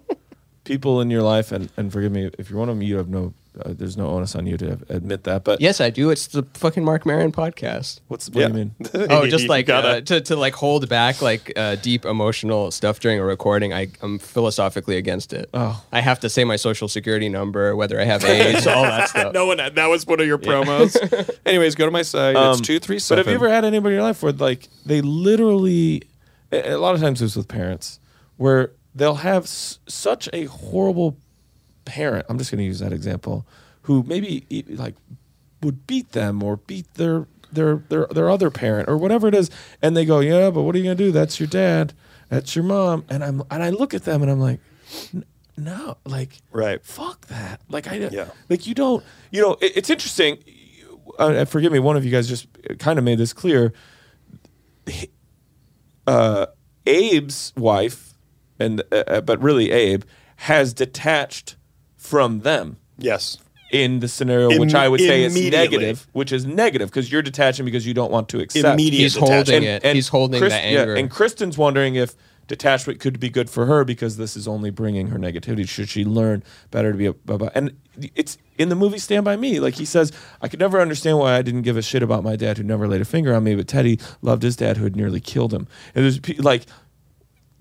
people in your life, and, and forgive me, if you're one of them, you have no, uh, there's no onus on you to have, admit that. But yes, I do. It's the fucking Mark Maron podcast. What's what yeah. do you mean? Oh, just like uh, to to like hold back like uh, deep emotional stuff during a recording. I am philosophically against it. Oh, I have to say my social security number, whether I have AIDS, all that stuff. No one. That was one of your promos. Yeah. Anyways, go to my site. Um, it's two three seven. But have you ever had anybody in your life where like they literally, a lot of times it's with parents where. They'll have s such a horrible parent. I'm just going to use that example. Who maybe like would beat them or beat their their their their other parent or whatever it is, and they go, yeah, but what are you going to do? That's your dad. That's your mom. And I'm and I look at them and I'm like, no, like, right, fuck that. Like I, yeah. like you don't, you know. It, it's interesting. Uh, forgive me. One of you guys just kind of made this clear. Uh, Abe's wife. And uh, but really, Abe has detached from them. Yes, in the scenario Im which I would say is negative, which is negative because you're detaching because you don't want to accept. Immediate He's detachment. holding and, it. And He's holding Chris, that anger. Yeah, and Kristen's wondering if detachment could be good for her because this is only bringing her negativity. Should she learn better to be a blah, blah. And it's in the movie Stand By Me. Like he says, I could never understand why I didn't give a shit about my dad who never laid a finger on me, but Teddy loved his dad who had nearly killed him. And there's like.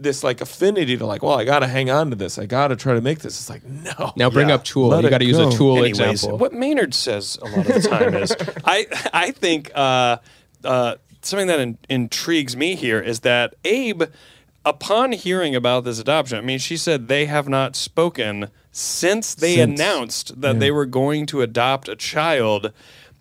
This like affinity to like, well, I gotta hang on to this. I gotta try to make this. It's like, no. Now bring yeah. up Tool. Let you gotta go. use a Tool Anyways, example. What Maynard says a lot of the time is, I I think uh, uh, something that in, intrigues me here is that Abe, upon hearing about this adoption, I mean, she said they have not spoken since they since, announced that yeah. they were going to adopt a child,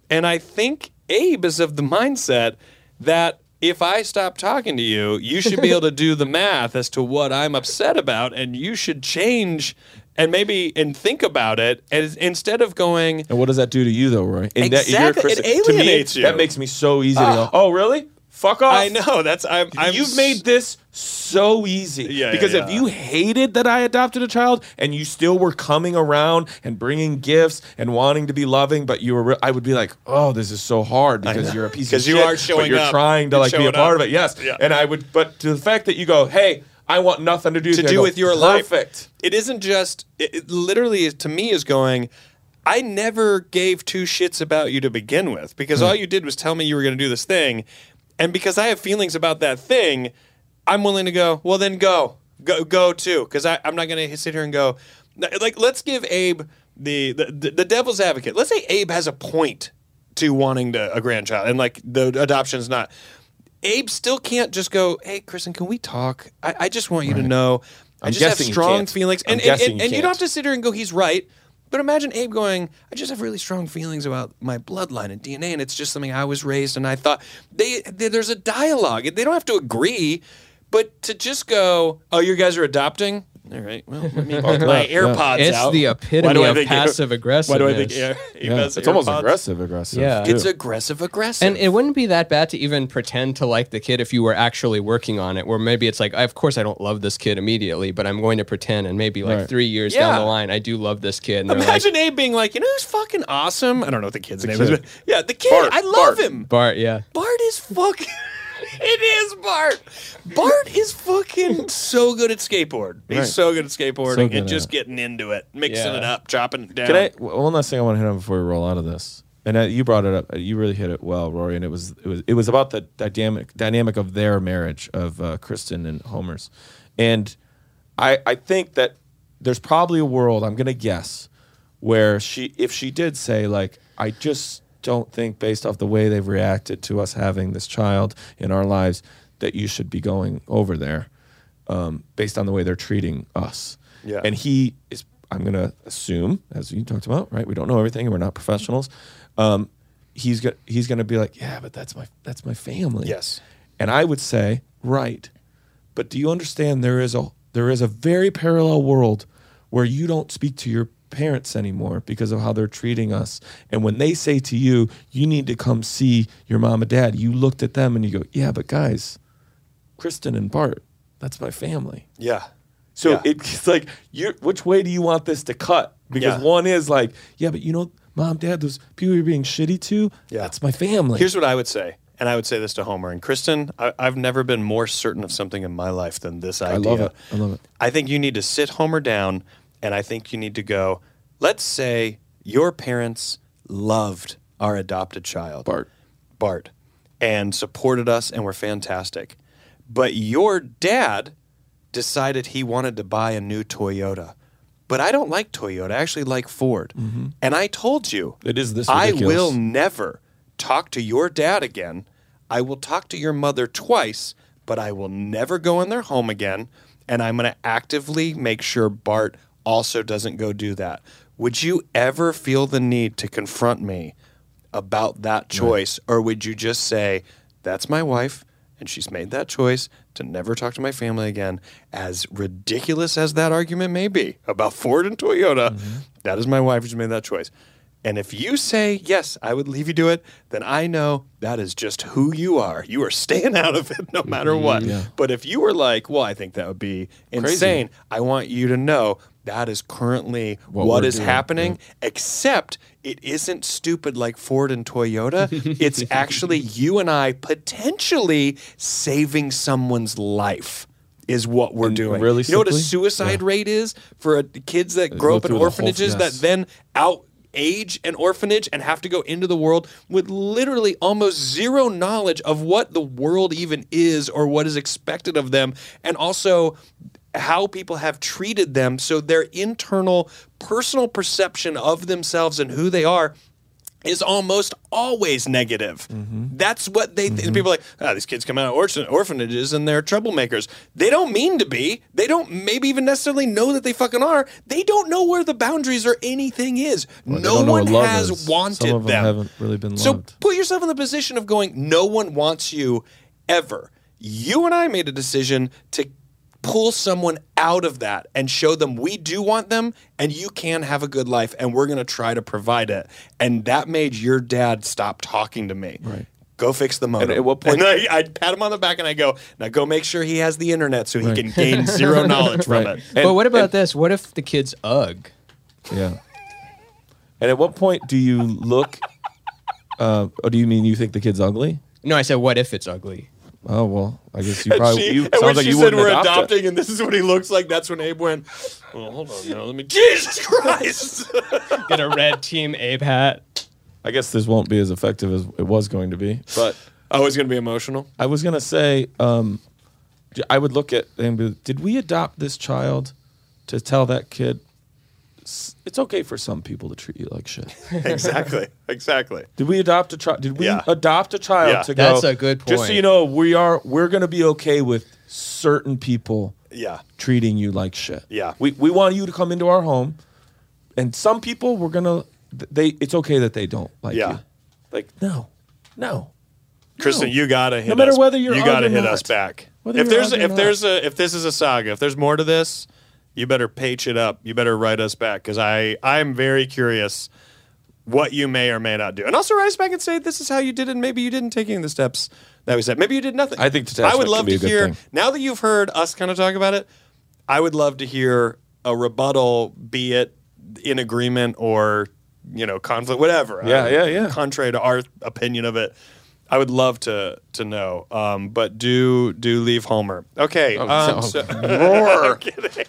and I think Abe is of the mindset that. If I stop talking to you, you should be able to do the math as to what I'm upset about, and you should change and maybe and think about it. And instead of going, and what does that do to you, though, Roy? In exactly, that, in Chris, it alienates to me, you. That makes me so easy uh, to go. Oh, really? Fuck off! I know that's I'm. I'm You've made this so easy yeah, because yeah, yeah. if you hated that I adopted a child and you still were coming around and bringing gifts and wanting to be loving, but you were, I would be like, oh, this is so hard because you're a piece of shit. Because you are showing up, but you're trying to you're like be a part up. of it. Yes, yeah. and I would, but to the fact that you go, hey, I want nothing to do to do go, with your perfect. life. It isn't just. It, it literally, to me, is going. I never gave two shits about you to begin with, because all you did was tell me you were going to do this thing. And because I have feelings about that thing, I'm willing to go, well, then go. Go, go too. Because I'm not going to sit here and go, like, let's give Abe the, the, the devil's advocate. Let's say Abe has a point to wanting to, a grandchild, and, like, the adoption's not. Abe still can't just go, hey, Kristen, can we talk? I, I just want you right. to know. I I'm just have strong feelings. And, and, and, you, and you don't have to sit here and go, he's right. But imagine Abe going, I just have really strong feelings about my bloodline and D N A, and it's just something I was raised, and I thought, they, they there's a dialogue. They don't have to agree, but to just go, oh, you guys are adopting? All right, well, let me park my AirPods it's out. It's the epitome of passive aggressiveness. Why do I think Air, Air, yeah. It's AirPods. Almost aggressive aggressive. Yeah. It's aggressive aggressive. And it wouldn't be that bad to even pretend to like the kid if you were actually working on it, where maybe it's like, of course I don't love this kid immediately, but I'm going to pretend, and maybe like right. three years yeah. down the line, I do love this kid. And imagine like, Abe being like, you know who's fucking awesome? I don't know what the kid's the name kid. is, but yeah, the kid, Bart, I love Bart. him. Bart, yeah. Bart is fucking... It is Bart. Bart is fucking so good at skateboard. He's right. so good at skateboarding so good and just getting into it, mixing yeah. it up, chopping it down. Can I, one last thing I want to hit on before we roll out of this, and uh, you brought it up. You really hit it well, Rory, and it was it was it was about the dynamic dynamic of their marriage of uh, Kristen and Homer's, and I I think that there's probably a world, I'm gonna guess, where she if she did say like I just. don't think, based off the way they've reacted to us having this child in our lives, that you should be going over there, um, based on the way they're treating us. Yeah. And he is, I'm going to assume, as you talked about, right? We don't know everything, and we're not professionals. Um, he's go- he's going to be like, yeah, but that's my that's my family. Yes. And I would say, right. But do you understand there is a there is a very parallel world where you don't speak to your parents anymore because of how they're treating us, and when they say to you, you need to come see your mom and dad, you looked at them and you go, yeah, but guys, Kristen and Bart, that's my family. Yeah. So yeah. it's like, you which way do you want this to cut? Because yeah. one is like, yeah, but you know, mom, dad, those people you're being shitty to, yeah. that's my family. Here's what I would say, and I would say this to Homer and Kristen, I, I've never been more certain of something in my life than this idea. I love it. I love it. I think you need to sit Homer down, and I think you need to go, let's say your parents loved our adopted child, Bart, Bart, and supported us and were fantastic. But your dad decided he wanted to buy a new Toyota. But I don't like Toyota. I actually like Ford. Mm-hmm. And I told you, it is this ridiculous. I will never talk to your dad again. I will talk to your mother twice, but I will never go in their home again. And I'm going to actively make sure Bart also doesn't go do that. Would you ever feel the need to confront me about that choice? Right. Or would you just say, that's my wife, and she's made that choice to never talk to my family again? As ridiculous as that argument may be about Ford and Toyota, mm-hmm. that is my wife who's made that choice. And if you say, yes, I would leave you to it, then I know that is just who you are. You are staying out of it no matter what. Yeah. But if you were like, well, I think that would be insane, crazy. I want you to know that is currently what, what is doing. happening, yeah. except it isn't stupid like Ford and Toyota. It's actually you and I potentially saving someone's life. Is what we're and doing. Really, you simply? know what a suicide yeah. rate is for a, kids that grow up in orphanages whole, yes. that then out age an orphanage and have to go into the world with literally almost zero knowledge of what the world even is or what is expected of them, and also how people have treated them. So their internal personal perception of themselves and who they are is almost always negative. Mm-hmm. That's what they think. Mm-hmm. People are like, oh, these kids come out of orphan- orphanages and they're troublemakers. They don't mean to be. They don't maybe even necessarily know that they fucking are. They don't know where the boundaries or anything is. Well, no one has is. wanted Some of them. them. Haven't really been loved. So put yourself in the position of going, no one wants you ever. You and I made a decision to pull someone out of that and show them we do want them and you can have a good life and we're going to try to provide it. And that made your dad stop talking to me. Right. Go fix the modem. And at what point? I, I'd pat him on the back and I go, now go make sure he has the internet so right. he can gain zero knowledge from right. it. And, but what about and, this? What if the kid's ugh? Yeah. And at what point do you look, uh, or do you mean you think the kid's ugly? No, I said, what if it's ugly? Oh, well, I guess you probably... She, you, and when like she you said we're adopting it. And this is what he looks like, that's when Abe went, well, hold on now, let me... Jesus Christ! Get a red team Abe hat. I guess this won't be as effective as it was going to be, but... Oh, it's going to be emotional? I was going to say, um, I would look at and be like, did we adopt this child to tell that kid, it's okay for some people to treat you like shit? Exactly. Exactly. Did we adopt a child? Did we yeah. adopt a child yeah. to go? That's a good point. Just so you know, we are we're going to be okay with certain people yeah. treating you like shit. Yeah. We we want you to come into our home, and some people we're going to they it's okay that they don't like yeah. you. Like no. No. Kristen, no. you got to hit us. No matter us, whether you're you got to hit not. us back. Whether if there's if there's a if this is a saga, if there's more to this, you better page it up. You better write us back, because I, I'm very curious what you may or may not do. And also write us back and say, this is how you did it. Maybe you didn't take any of the steps that we said. Maybe you did nothing. I think detachment I would love to hear, thing. Now that you've heard us kind of talk about it, I would love to hear a rebuttal, be it in agreement or, you know, conflict, whatever. Yeah, I, yeah, yeah. Contrary to our opinion of it. I would love to to know, um, but do do leave Homer. Okay, oh, um, so, roar!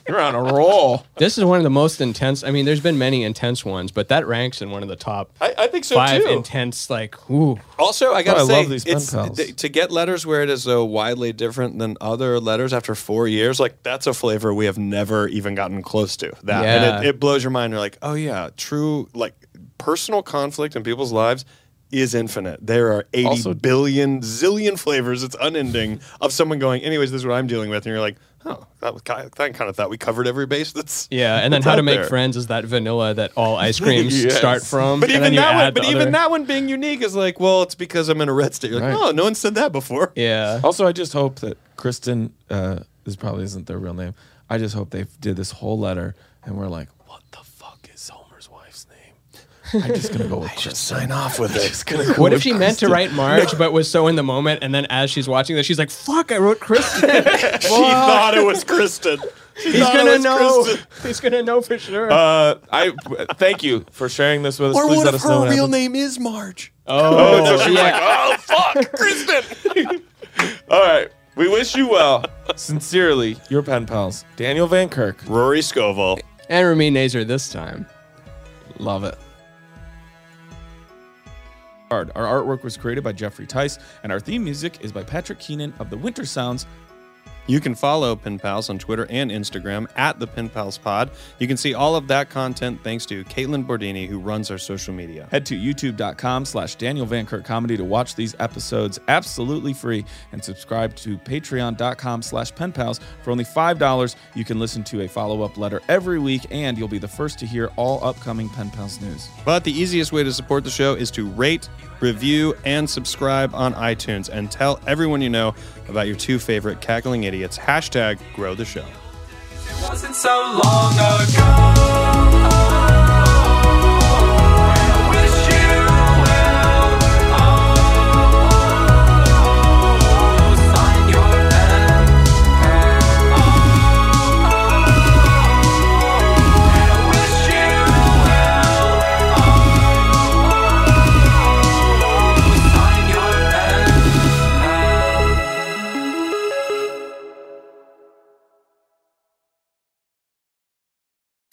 You're on a roll. This is one of the most intense. I mean, there's been many intense ones, but that ranks in one of the top. I, I think so five too. Intense, like ooh. Also, I gotta oh, I say, love these it's, pen pals. Th to get letters where it is so widely different than other letters after four years. Like that's a flavor we have never even gotten close to. That yeah. and it, it blows your mind. You're like, oh yeah, true. Like personal conflict in people's lives is infinite. There are eighty also, billion zillion flavors. It's unending of someone going, anyways, this is what I'm dealing with, and you're like, oh, that was kind of, I kind of thought we covered every base. That's yeah. And then how to make there. friends is that vanilla that all ice creams yes. start from. But and even that one, but even other... that one being unique is like, well, it's because I'm in a red state. You're like, right. oh, no one said that before. Yeah. Also, I just hope that Kristen, uh, this probably isn't their real name. I just hope they did this whole letter, and we're like, what the fuck is Homer's wife's name? I'm just gonna go with I Kristen. Should sign off with it. Go what with if she Kristen. meant to write Marge, no. but was so in the moment, and then as she's watching this, she's like, "Fuck, I wrote Kristen." She thought it was Kristen. She He's gonna know. Kristen. He's gonna know for sure. Uh, I thank you for sharing this with us. Or Please what let if us her real happens. name is Marge? Oh, oh so she's yeah. like, "Oh, fuck, Kristen." All right. We wish you well. Sincerely, your pen pals, Daniel Van Kirk, Rory Scovel, and Ramin Nazer. This time, love it. Our artwork was created by Jeffrey Tice, and our theme music is by Patrick Keenan of the Winter Sounds. You can follow Pen Pals on Twitter and Instagram at the Pen Pals Pod. You can see all of that content thanks to Caitlin Bordini, who runs our social media. Head to youtube.com slash Daniel Van Kirk Comedy to watch these episodes absolutely free, and subscribe to patreon.com slash Pen Pals. For only five dollars, you can listen to a follow-up letter every week, and you'll be the first to hear all upcoming Pen Pals news. But the easiest way to support the show is to rate, review, and subscribe on iTunes, and tell everyone you know about your two favorite cackling idiots. Hashtag grow the show. It wasn't so long ago.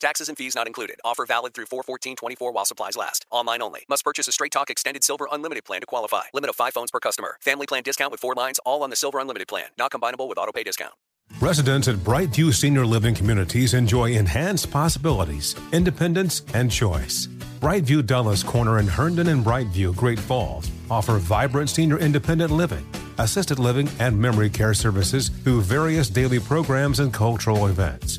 Taxes and fees not included. Offer valid through four fourteen twenty-four while supplies last. Online only. Must purchase a Straight Talk Extended Silver Unlimited plan to qualify. Limit of five phones per customer. Family plan discount with four lines, all on the Silver Unlimited plan. Not combinable with auto pay discount. Residents at Brightview Senior Living Communities enjoy enhanced possibilities, independence, and choice. Brightview Dulles Corner in Herndon and Brightview, Great Falls, offer vibrant senior independent living, assisted living, and memory care services through various daily programs and cultural events.